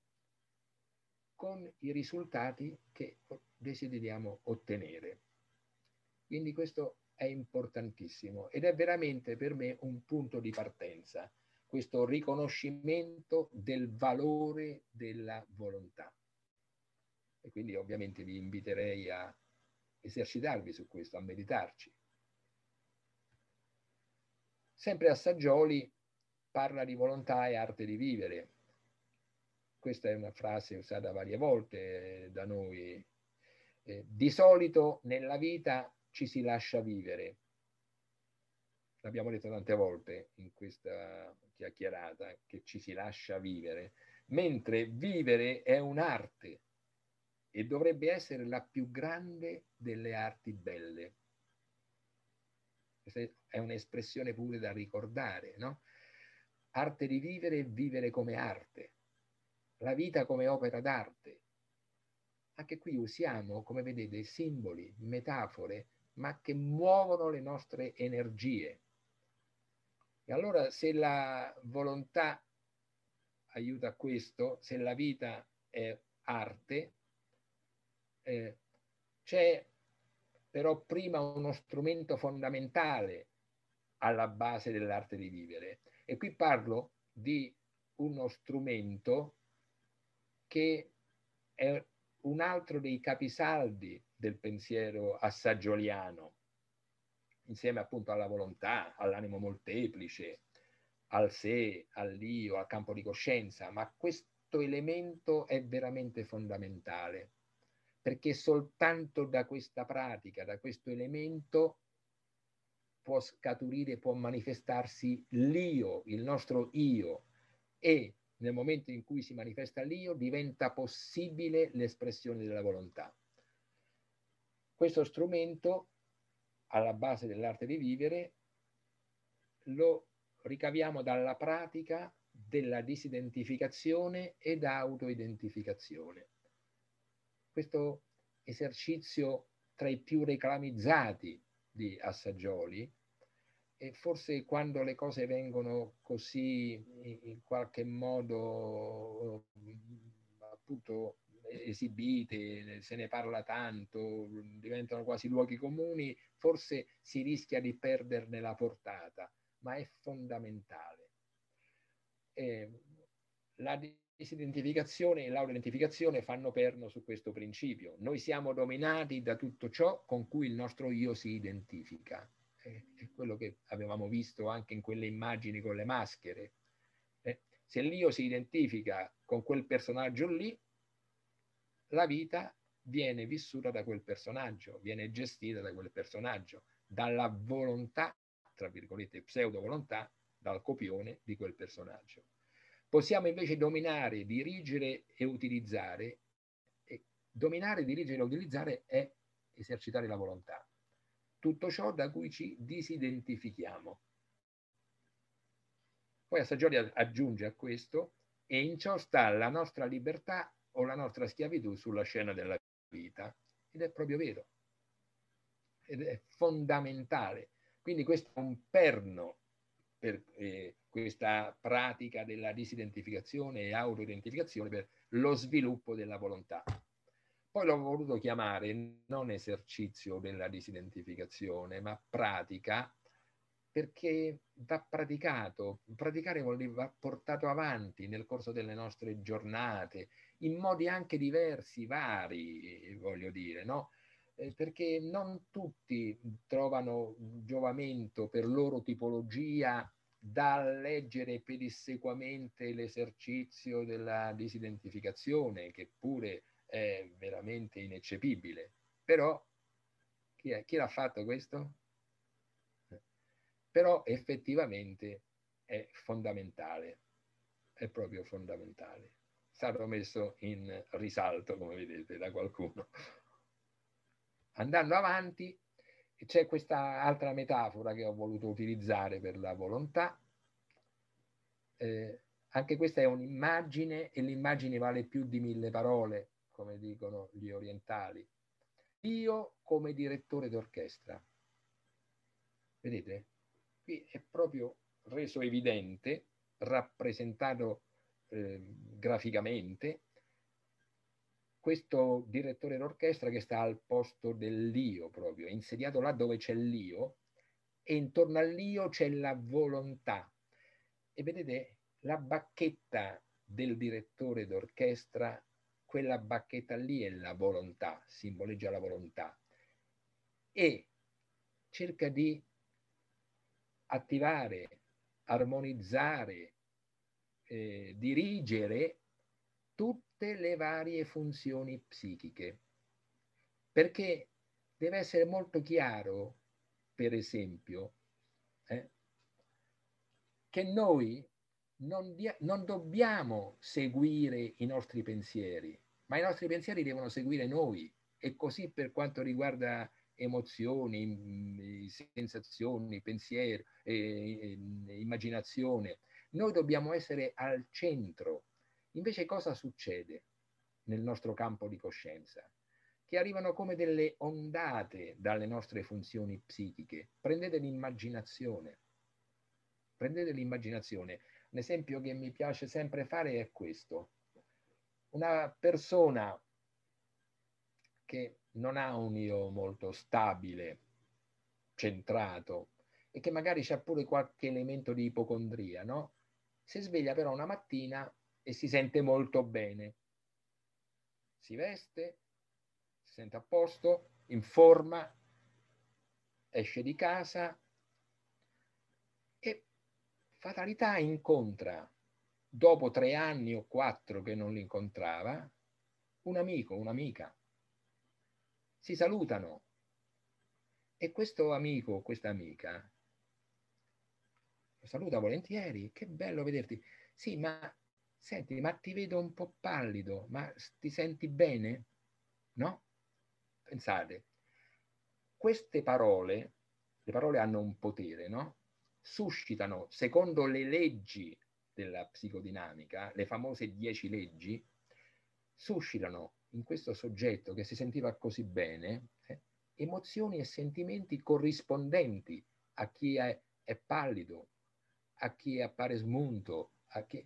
con i risultati che desideriamo ottenere. Quindi questo è importantissimo ed è veramente per me un punto di partenza, questo riconoscimento del valore della volontà. E quindi ovviamente vi inviterei a esercitarvi su questo, a meditarci. Sempre Assagioli parla di volontà e arte di vivere. Questa è una frase usata varie volte da noi. Eh, di solito nella vita ci si lascia vivere. L'abbiamo detto tante volte in questa chiacchierata, che ci si lascia vivere, mentre vivere è un'arte. E dovrebbe essere la più grande delle arti belle. Questa è un'espressione pure da ricordare, no? Arte di vivere e vivere come arte. La vita come opera d'arte. Anche qui usiamo, come vedete, simboli, metafore, ma che muovono le nostre energie. E allora se la volontà aiuta a questo, se la vita è arte, eh, c'è però prima uno strumento fondamentale alla base dell'arte di vivere. E qui parlo di uno strumento che è un altro dei capisaldi del pensiero assagioliano, insieme appunto alla volontà, all'animo molteplice, al sé, all'io, al campo di coscienza, ma questo elemento è veramente fondamentale, perché soltanto da questa pratica, da questo elemento, può scaturire, può manifestarsi l'io, il nostro io, e nel momento in cui si manifesta l'io diventa possibile l'espressione della volontà. Questo strumento, alla base dell'arte di vivere, lo ricaviamo dalla pratica della disidentificazione ed autoidentificazione. Questo esercizio tra i più reclamizzati di Assagioli, e forse quando le cose vengono così in qualche modo appunto esibite, se ne parla tanto, diventano quasi luoghi comuni, forse si rischia di perderne la portata, ma è fondamentale. Eh, la disidentificazione e l'autoidentificazione fanno perno su questo principio. Noi siamo dominati da tutto ciò con cui il nostro io si identifica. È quello che avevamo visto anche in quelle immagini con le maschere. Eh, se l'io si identifica con quel personaggio lì, la vita viene vissuta da quel personaggio, viene gestita da quel personaggio, dalla volontà, tra virgolette pseudo volontà, dal copione di quel personaggio. Possiamo invece dominare, dirigere e utilizzare, e dominare, dirigere e utilizzare è esercitare la volontà. Tutto ciò da cui ci disidentifichiamo. Poi Assagioli aggiunge a questo: e in ciò sta la nostra libertà o la nostra schiavitù sulla scena della vita. Ed è proprio vero. Ed è fondamentale. Quindi questo è un perno per eh, questa pratica della disidentificazione e autoidentificazione per lo sviluppo della volontà. Poi l'ho voluto chiamare non esercizio della disidentificazione, ma pratica, perché va praticato. Praticare vuol dire va portato avanti nel corso delle nostre giornate, in modi anche diversi, vari, voglio dire, no? Eh, perché non tutti trovano giovamento per loro tipologia da leggere pedissequamente l'esercizio della disidentificazione, che pure è veramente ineccepibile, però chi, è, chi l'ha fatto questo? Però effettivamente è fondamentale, è proprio fondamentale. Sarà messo in risalto, come vedete, da qualcuno. Andando avanti, c'è questa altra metafora che ho voluto utilizzare per la volontà. Eh, anche questa è un'immagine, e l'immagine vale più di mille parole, come dicono gli orientali. Io come direttore d'orchestra. Vedete? Qui è proprio reso evidente, rappresentato eh, graficamente, questo direttore d'orchestra che sta al posto dell'io proprio, è insediato là dove c'è l'io, e intorno all'io c'è la volontà. E vedete, la bacchetta del direttore d'orchestra, quella bacchetta lì è la volontà, simboleggia la volontà, e cerca di attivare, armonizzare, eh, dirigere tutte le varie funzioni psichiche, perché deve essere molto chiaro, per esempio, eh, che noi Non, non dobbiamo seguire i nostri pensieri, ma i nostri pensieri devono seguire noi, e così per quanto riguarda emozioni, sensazioni, pensiero, eh, immaginazione. Noi dobbiamo essere al centro. Invece cosa succede? nel nostro campo di coscienza, che arrivano come delle ondate dalle nostre funzioni psichiche. Prendete l'immaginazione. Prendete l'immaginazione. Un esempio che mi piace sempre fare è questo. Una persona che non ha un io molto stabile, centrato, e che magari c'ha pure qualche elemento di ipocondria, no? Si sveglia però una mattina e si sente molto bene. Si veste, si sente a posto, in forma, esce di casa e fatalità incontra, dopo tre anni o quattro che non l'incontrava, un amico, un'amica. Si salutano e questo amico o questa amica lo saluta volentieri. Che bello vederti. Sì, ma senti, ma ti vedo un po' pallido, ma ti senti bene? No? Pensate, queste parole, le parole hanno un potere, no? Suscitano, secondo le leggi della psicodinamica, le famose dieci leggi, suscitano in questo soggetto che si sentiva così bene, eh, emozioni e sentimenti corrispondenti a chi è, è pallido, a chi appare smunto, a chi...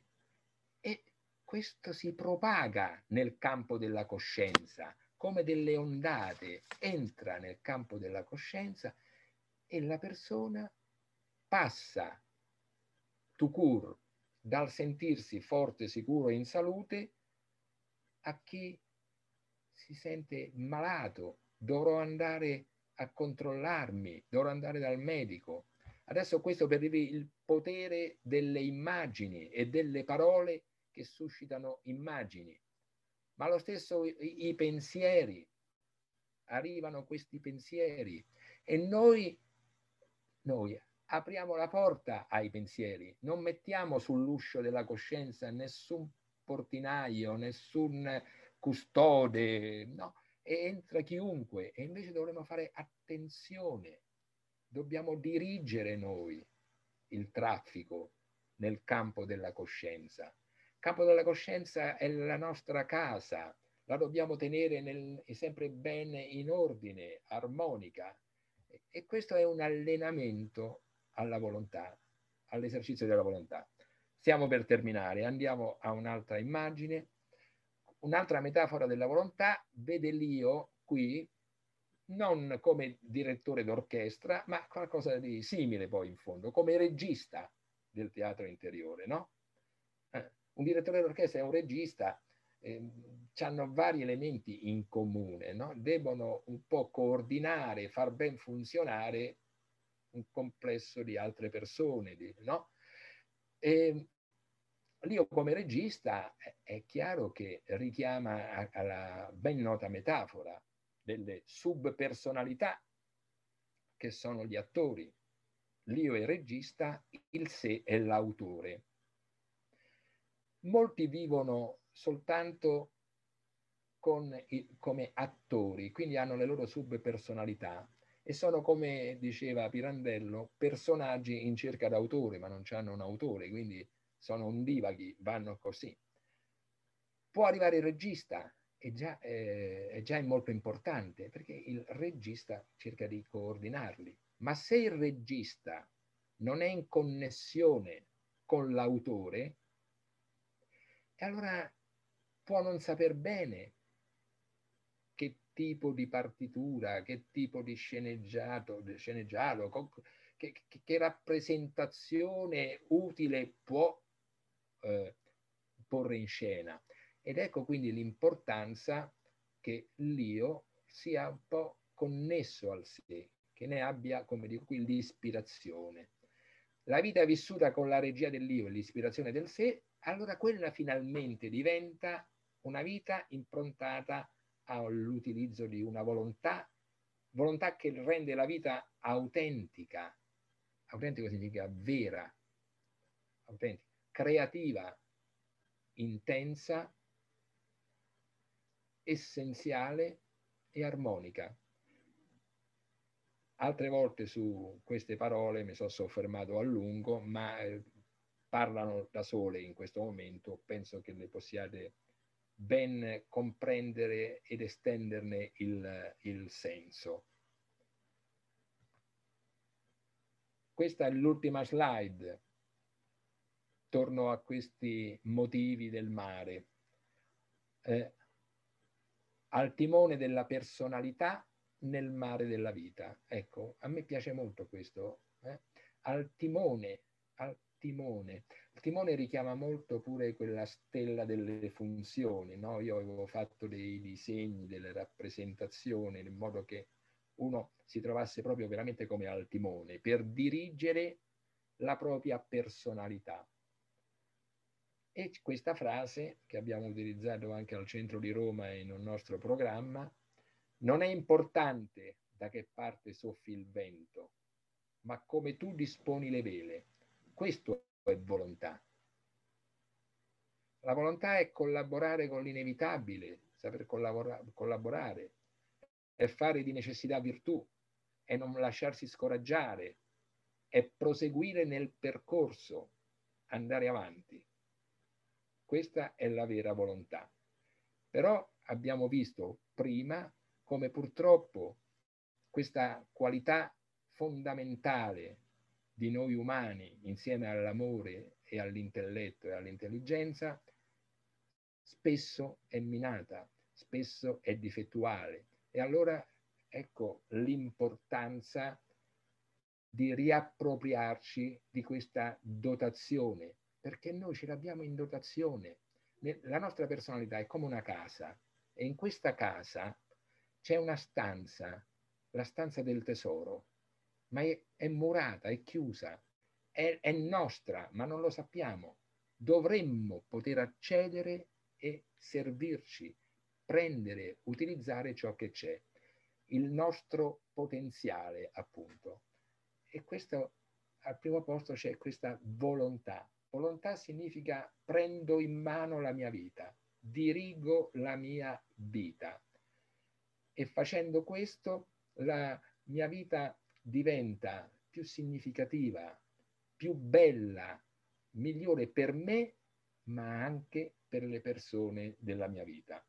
E questo si propaga nel campo della coscienza, come delle ondate, entra nel campo della coscienza e la persona passa, tout court, dal sentirsi forte, sicuro e in salute a chi si sente malato, dovrò andare a controllarmi, dovrò andare dal medico. Adesso questo per dire il potere delle immagini e delle parole che suscitano immagini, ma lo stesso i, i pensieri, arrivano questi pensieri e noi, noi apriamo la porta ai pensieri, non mettiamo sull'uscio della coscienza nessun portinaio, nessun custode, no? E entra chiunque e invece dovremmo fare attenzione. Dobbiamo dirigere noi il traffico nel campo della coscienza. Il campo della coscienza è la nostra casa, la dobbiamo tenere nel, sempre bene in ordine, armonica. E questo è un allenamento alla volontà, all'esercizio della volontà. Stiamo per terminare, andiamo a un'altra immagine. Un'altra metafora della volontà vede l'io qui, non come direttore d'orchestra, ma qualcosa di simile poi in fondo, come regista del teatro interiore, no? Eh, un direttore d'orchestra e un regista eh, hanno vari elementi in comune, no? Devono un po' coordinare, far ben funzionare un complesso di altre persone, no? E l'io come regista è chiaro che richiama alla ben nota metafora delle subpersonalità che sono gli attori. L'io è il regista, il sé è l'autore. Molti vivono soltanto con il, come attori, quindi hanno le loro subpersonalità e sono, come diceva Pirandello, personaggi in cerca d'autore, ma non hanno un autore, quindi sono ondivaghi, vanno così. Può arrivare il regista, È già, eh, è già molto importante perché il regista cerca di coordinarli, ma se il regista non è in connessione con l'autore, allora può non saper bene che tipo di partitura, che tipo di sceneggiato, sceneggiato che, che, che rappresentazione utile può eh, porre in scena. Ed ecco quindi l'importanza che l'io sia un po' connesso al sé, che ne abbia, come dico qui, l'ispirazione. La vita vissuta con la regia dell'io e l'ispirazione del sé, allora quella finalmente diventa una vita improntata all'utilizzo di una volontà, volontà che rende la vita autentica. Autentico significa vera, autentica, creativa, intensa, essenziale e armonica. Altre volte su queste parole mi sono soffermato a lungo, ma parlano da sole in questo momento, penso che le possiate ben comprendere ed estenderne il, il senso. Questa è l'ultima slide. Torno a questi motivi del mare. Eh, al timone della personalità nel mare della vita. Ecco, a me piace molto questo. Eh? Al timone, al timone. Il timone richiama molto pure quella stella delle funzioni, no? Io avevo fatto dei disegni, delle rappresentazioni, in modo che uno si trovasse proprio veramente come al timone, per dirigere la propria personalità. E questa frase, che abbiamo utilizzato anche al centro di Roma in un nostro programma, non è importante da che parte soffi il vento, ma come tu disponi le vele. Questo è volontà. La volontà è collaborare con l'inevitabile, saper collaborare, è fare di necessità virtù, è non lasciarsi scoraggiare, è proseguire nel percorso, andare avanti. Questa è la vera volontà. Però abbiamo visto prima come purtroppo questa qualità fondamentale di noi umani, insieme all'amore e all'intelletto e all'intelligenza, spesso è minata, spesso è difettuale. E allora ecco l'importanza di riappropriarci di questa dotazione, perché noi ce l'abbiamo in dotazione. La nostra personalità è come una casa, e in questa casa c'è una stanza, la stanza del tesoro, ma è, è murata, è chiusa, è, è nostra, ma non lo sappiamo. Dovremmo poter accedere e servirci, prendere, utilizzare ciò che c'è, il nostro potenziale, appunto. E questo, al primo posto c'è questa volontà. Volontà significa prendo in mano la mia vita, dirigo la mia vita, e facendo questo la mia vita diventa più significativa, più bella, migliore per me, ma anche per le persone della mia vita.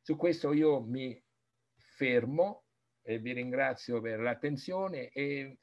Su questo io mi fermo e vi ringrazio per l'attenzione e